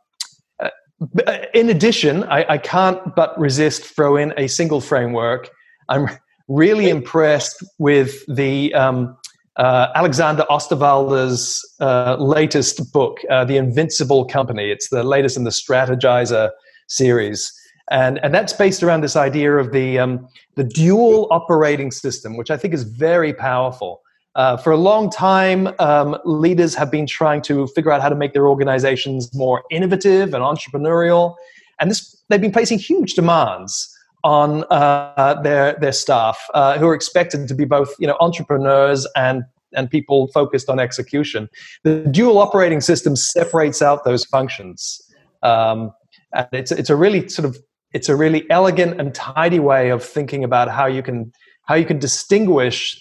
in addition, I, I can't but resist throw in a single framework. I'm really impressed with the um, uh, Alexander Osterwalder's uh, latest book, uh, The Invincible Company. It's the latest in the Strategizer series. And, and that's based around this idea of the, um, the dual operating system, which I think is very powerful. Uh, for a long time, um, leaders have been trying to figure out how to make their organizations more innovative and entrepreneurial. And this, they've been placing huge demands on uh, their, their staff, uh, who are expected to be both, you know, entrepreneurs and, and people focused on execution. The dual operating system separates out those functions. Um, and it's, it's a really sort of, it's a really elegant and tidy way of thinking about how you can, how you can distinguish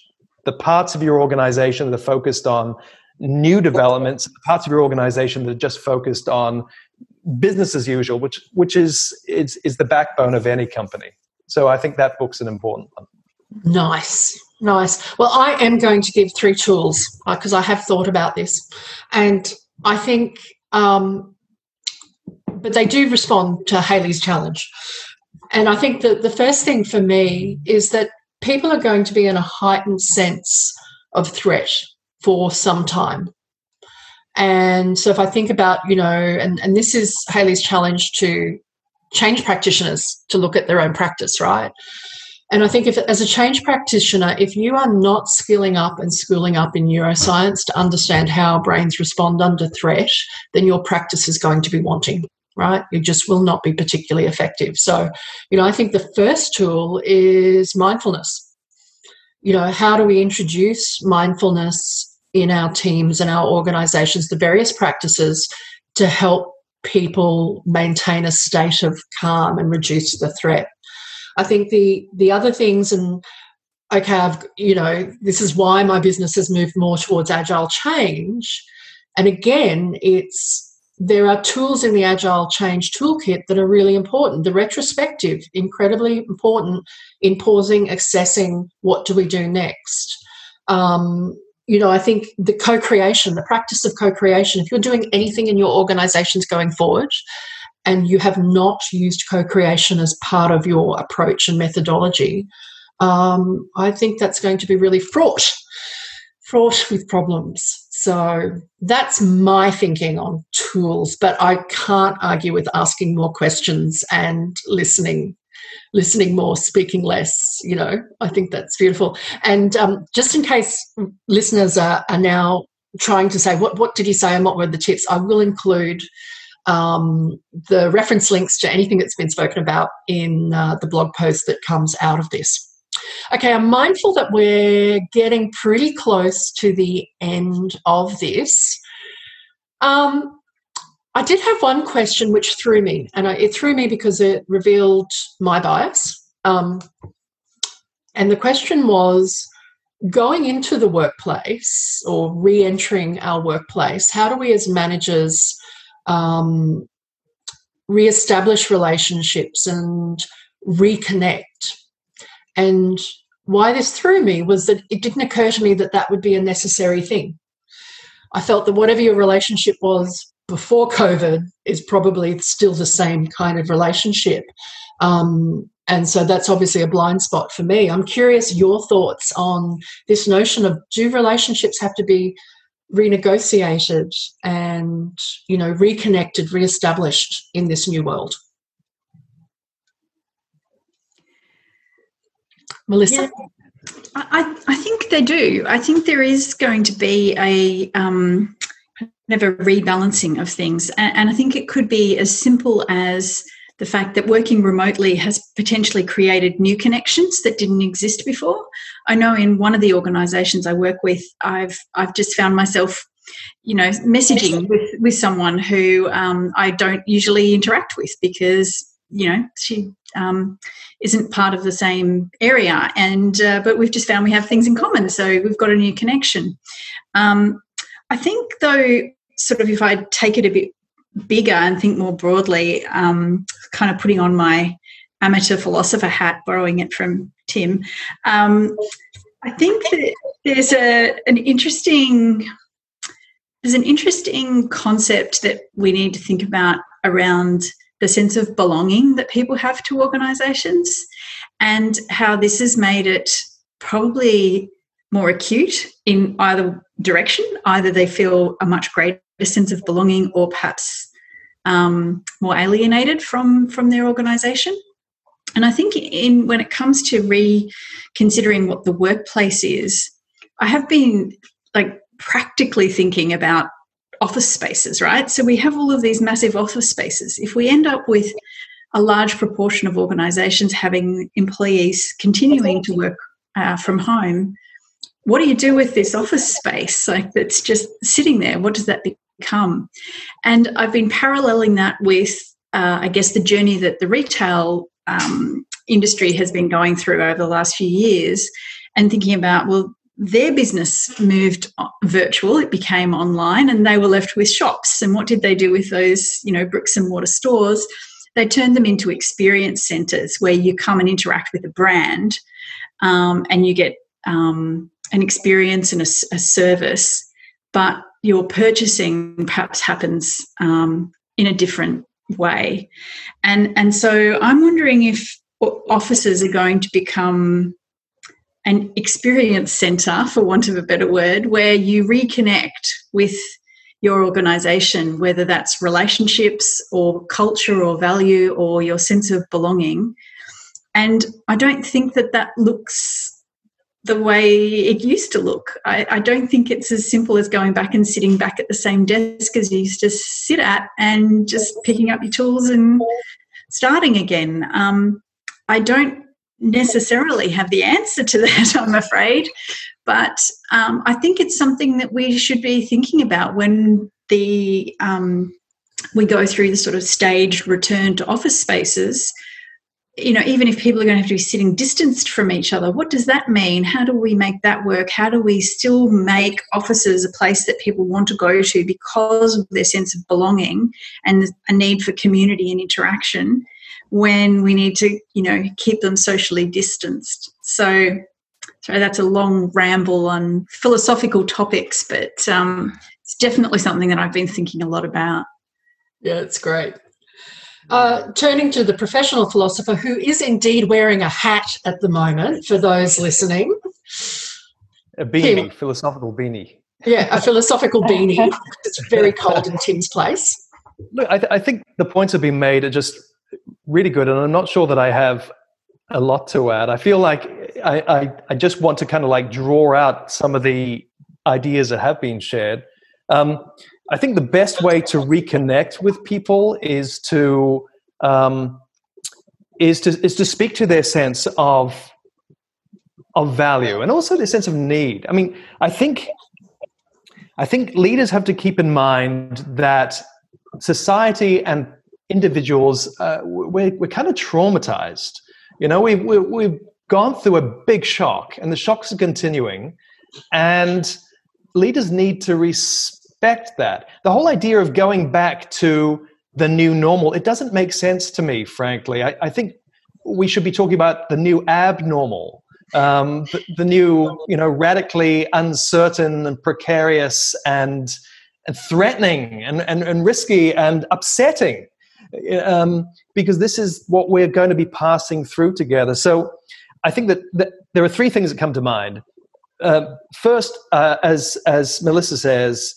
the parts of your organization that are focused on new developments, the parts of your organization that are just focused on business as usual, which, which is, is, is the backbone of any company. So I think that book's an important one. Nice, nice. Well, I am going to give three tools because uh, I have thought about this. And I think, um, but they do respond to Hayley's challenge. And I think that the first thing for me is that people are going to be in a heightened sense of threat for some time. And so if I think about, you know, and, and this is Hayley's challenge to change practitioners to look at their own practice, right? And I think if, as a change practitioner, if you are not skilling up and schooling up in neuroscience to understand how our brains respond under threat, then your practice is going to be wanting, right? You just will not be particularly effective. So, you know, I think the first tool is mindfulness. You know, how do we introduce mindfulness in our teams and our organizations, the various practices to help people maintain a state of calm and reduce the threat? I think the the other things, and okay, I've, you know, this is why my business has moved more towards agile change. And again, it's there are tools in the Agile Change Toolkit that are really important. The retrospective, incredibly important in pausing, assessing what do we do next. Um, you know, I think the co-creation, the practice of co-creation, if you're doing anything in your organizations going forward and you have not used co-creation as part of your approach and methodology, um, I think that's going to be really fraught. fraught with problems. So that's my thinking on tools, but I can't argue with asking more questions and listening, listening more, speaking less, you know. I think that's beautiful. And um, just in case listeners are, are now trying to say, what, what did you say and what were the tips, I will include um, the reference links to anything that's been spoken about in uh, the blog post that comes out of this. Okay, I'm mindful that we're getting pretty close to the end of this. Um, I did have one question which threw me, and I, it threw me because it revealed my bias. Um, and the question was, going into the workplace or re-entering our workplace, how do we as managers um, re-establish relationships and reconnect? And why this threw me was that it didn't occur to me that that would be a necessary thing. I felt that whatever your relationship was before COVID is probably still the same kind of relationship. Um, and so that's obviously a blind spot for me. I'm curious your thoughts on this notion of, do relationships have to be renegotiated and, you know, reconnected, reestablished in this new world? Melissa? Yeah, I, I think they do. I think there is going to be a um, kind of a rebalancing of things. And, and I think it could be as simple as the fact that working remotely has potentially created new connections that didn't exist before. I know in one of the organisations I work with, I've I've just found myself, you know, messaging with, with someone who um, I don't usually interact with because, you know, she um, isn't part of the same area, and uh, but we've just found we have things in common, so we've got a new connection. Um, I think, though, sort of if I take it a bit bigger and think more broadly, um, kind of putting on my amateur philosopher hat, borrowing it from Tim, um, I think that there's a an interesting there's an interesting concept that we need to think about around the sense of belonging that people have to organisations, and how this has made it probably more acute in either direction. Either they feel a much greater sense of belonging, or perhaps um, more alienated from, from their organisation. And I think in when it comes to reconsidering what the workplace is, I have been like practically thinking about office spaces, right? So we have all of these massive office spaces. If we end up with a large proportion of organisations having employees continuing to work uh, from home, what do you do with this office space like that's just sitting there? What does that become? And I've been paralleling that with, uh, I guess, the journey that the retail um, industry has been going through over the last few years, and thinking about, well, their business moved virtual, it became online, and they were left with shops. And what did they do with those, you know, bricks and mortar stores? They turned them into experience centres where you come and interact with a brand um, and you get um, an experience and a, a service, but your purchasing perhaps happens um, in a different way. And, and so I'm wondering if offices are going to become an experience centre, for want of a better word, where you reconnect with your organisation, whether that's relationships or culture or value or your sense of belonging. And I don't think that that looks the way it used to look. I, I don't think it's as simple as going back and sitting back at the same desk as you used to sit at and just picking up your tools and starting again. Um, I don't necessarily have the answer to that, I'm afraid, but um, I think it's something that we should be thinking about when the um, we go through the sort of staged return to office spaces. You know, even if people are going to have to be sitting distanced from each other, what does that mean? How do we make that work? How do we still make offices a place that people want to go to because of their sense of belonging and a need for community and interaction, when we need to, you know, keep them socially distanced? So, so that's a long ramble on philosophical topics, but um, it's definitely something that I've been thinking a lot about. Yeah, it's great. Uh, turning to the professional philosopher, who is indeed wearing a hat at the moment, for those listening. A beanie, Tim. Philosophical beanie. Yeah, a philosophical beanie. It's very cold in Tim's place. Look, I, th- I think the points have been made are just really good, and I'm not sure that I have a lot to add. I feel like I, I, I just want to kind of like draw out some of the ideas that have been shared. Um, I think the best way to reconnect with people is to um, is to is to speak to their sense of of value and also their sense of need. I mean, I think I think leaders have to keep in mind that society and individuals, uh, we're, we're kind of traumatized. You know, we've, we've gone through a big shock, and the shocks are continuing, and leaders need to respect that. The whole idea of going back to the new normal, it doesn't make sense to me, frankly. I, I think we should be talking about the new abnormal, um, the, the new, you know, radically uncertain and precarious and, and threatening and, and, and risky and upsetting. Um, because this is what we're going to be passing through together. So I think that, that there are three things that come to mind. Uh, first, uh, as as Melissa says,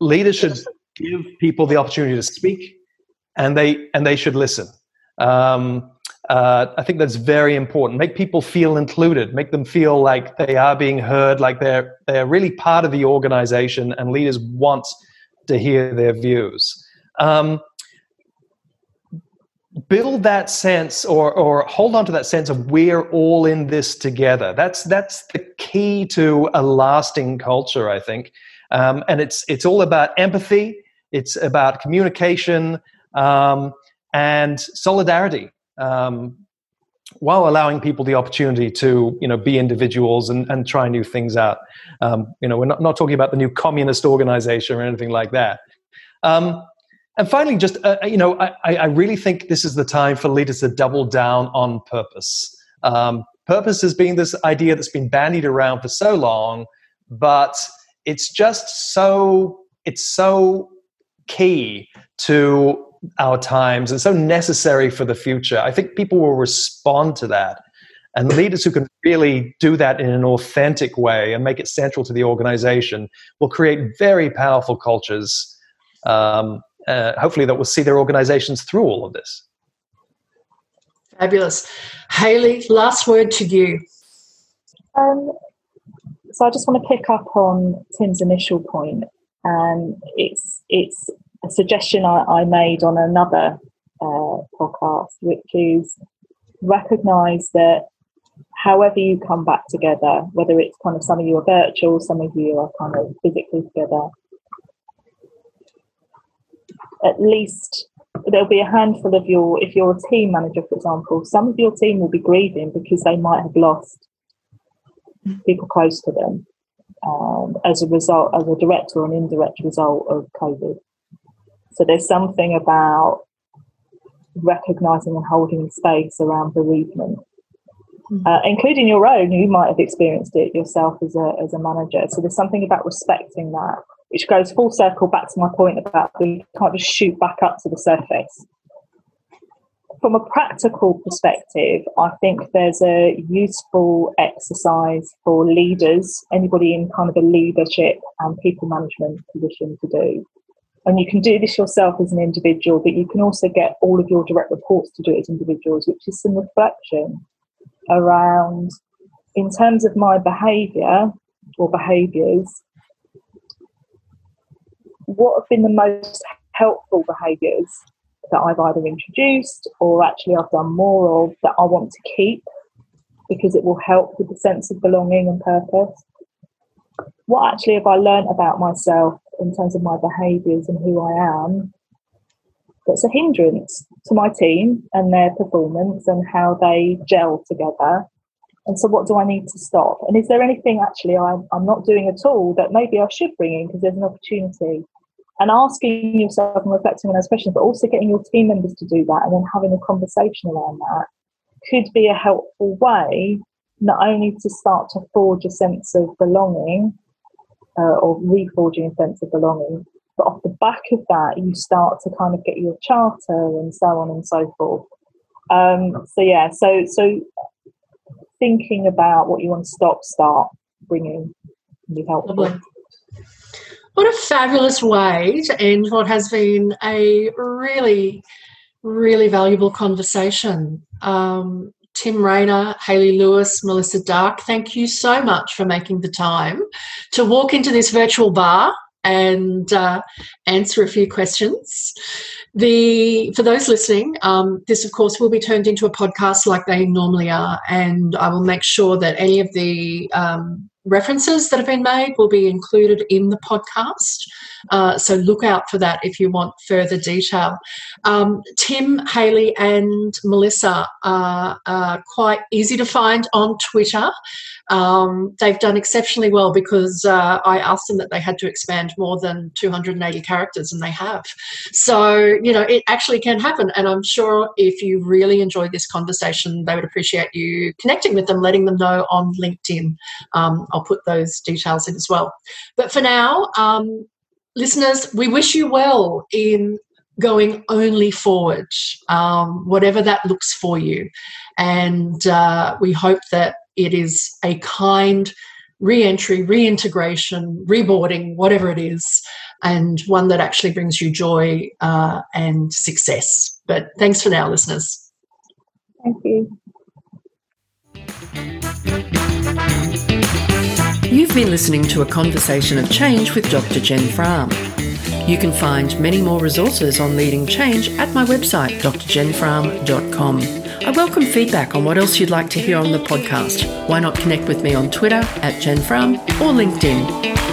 leaders should give people the opportunity to speak, and they and they should listen. Um, uh, I think that's very important. Make people feel included. Make them feel like they are being heard, like they're they're really part of the organization, and leaders want to hear their views. Um, Build that sense, or or hold on to that sense of we're all in this together. That's that's the key to a lasting culture, I think. Um, and it's it's all about empathy. It's about communication um, and solidarity. um, while allowing people the opportunity to, you know, be individuals and, and try new things out. Um, you know, we're not, not talking about the new communist organization or anything like that. Um, and finally, just, uh, you know, I, I really think this is the time for leaders to double down on purpose. Um, purpose has been this idea that's been bandied around for so long, but it's just so, it's so key to our times and so necessary for the future. I think people will respond to that. And leaders who can really do that in an authentic way and make it central to the organization will create very powerful cultures, um, uh, hopefully, that will see their organizations through all of this. Fabulous. Hayley, last word to you. Um, so I just want to pick up on Tim's initial point. Um, it's, it's a suggestion I, I made on another uh, podcast, which is recognise that however you come back together, whether it's kind of some of you are virtual, some of you are kind of physically together, at least there'll be a handful of your, if you're a team manager, for example, some of your team will be grieving because they might have lost people close to them um, as a result, as a direct or an indirect result of COVID. So there's something about recognising and holding space around bereavement, mm-hmm. uh, including your own. You might have experienced it yourself as a as a manager. So there's something about respecting that, which goes full circle back to my point about we can't just shoot back up to the surface. From a practical perspective, I think there's a useful exercise for leaders, anybody in kind of a leadership and people management position to do. And you can do this yourself as an individual, but you can also get all of your direct reports to do it as individuals, which is some reflection around, in terms of my behaviour or behaviours, what have been the most helpful behaviours that I've either introduced or actually I've done more of that I want to keep because it will help with the sense of belonging and purpose. What actually have I learnt about myself in terms of my behaviours and who I am that's a hindrance to my team and their performance and how they gel together? And so what do I need to stop? And is there anything actually I'm, I'm not doing at all that maybe I should bring in because there's an opportunity? And asking yourself and reflecting on those questions, but also getting your team members to do that and then having a conversation around that could be a helpful way not only to start to forge a sense of belonging, Uh, or reforging a sense of belonging, but off the back of that you start to kind of get your charter and so on and so forth. Um, so yeah, so so thinking about what you want to stop, start, bring in, can be helpful. Lovely. What a fabulous way to end what has been a really, really valuable conversation. Um, Tim Rayner, Hayley Lewis, Melissa Dark, thank you so much for making the time to walk into this virtual bar and uh, answer a few questions. The for those listening, um, this, of course, will be turned into a podcast like they normally are, and I will make sure that any of the um, references that have been made will be included in the podcast. Uh, so look out for that if you want further detail. Um, Tim, Hayley and Melissa are, are quite easy to find on Twitter. Um, they've done exceptionally well because uh, I asked them that they had to expand more than two hundred eighty characters, and they have. So, you know, it actually can happen, and I'm sure if you really enjoyed this conversation, they would appreciate you connecting with them, letting them know on LinkedIn. Um, I'll put those details in as well. But for now, um, listeners, we wish you well in going only forward, um, whatever that looks for you. And uh, we hope that it is a kind re-entry, reintegration, reboarding, whatever it is, and one that actually brings you joy uh, and success. But thanks for now, listeners. Thank you. You've been listening to A Conversation of Change with Doctor Jen Fram. You can find many more resources on leading change at my website, d r jen fram dot com. I welcome feedback on what else you'd like to hear on the podcast. Why not connect with me on Twitter at Jen Fram or LinkedIn.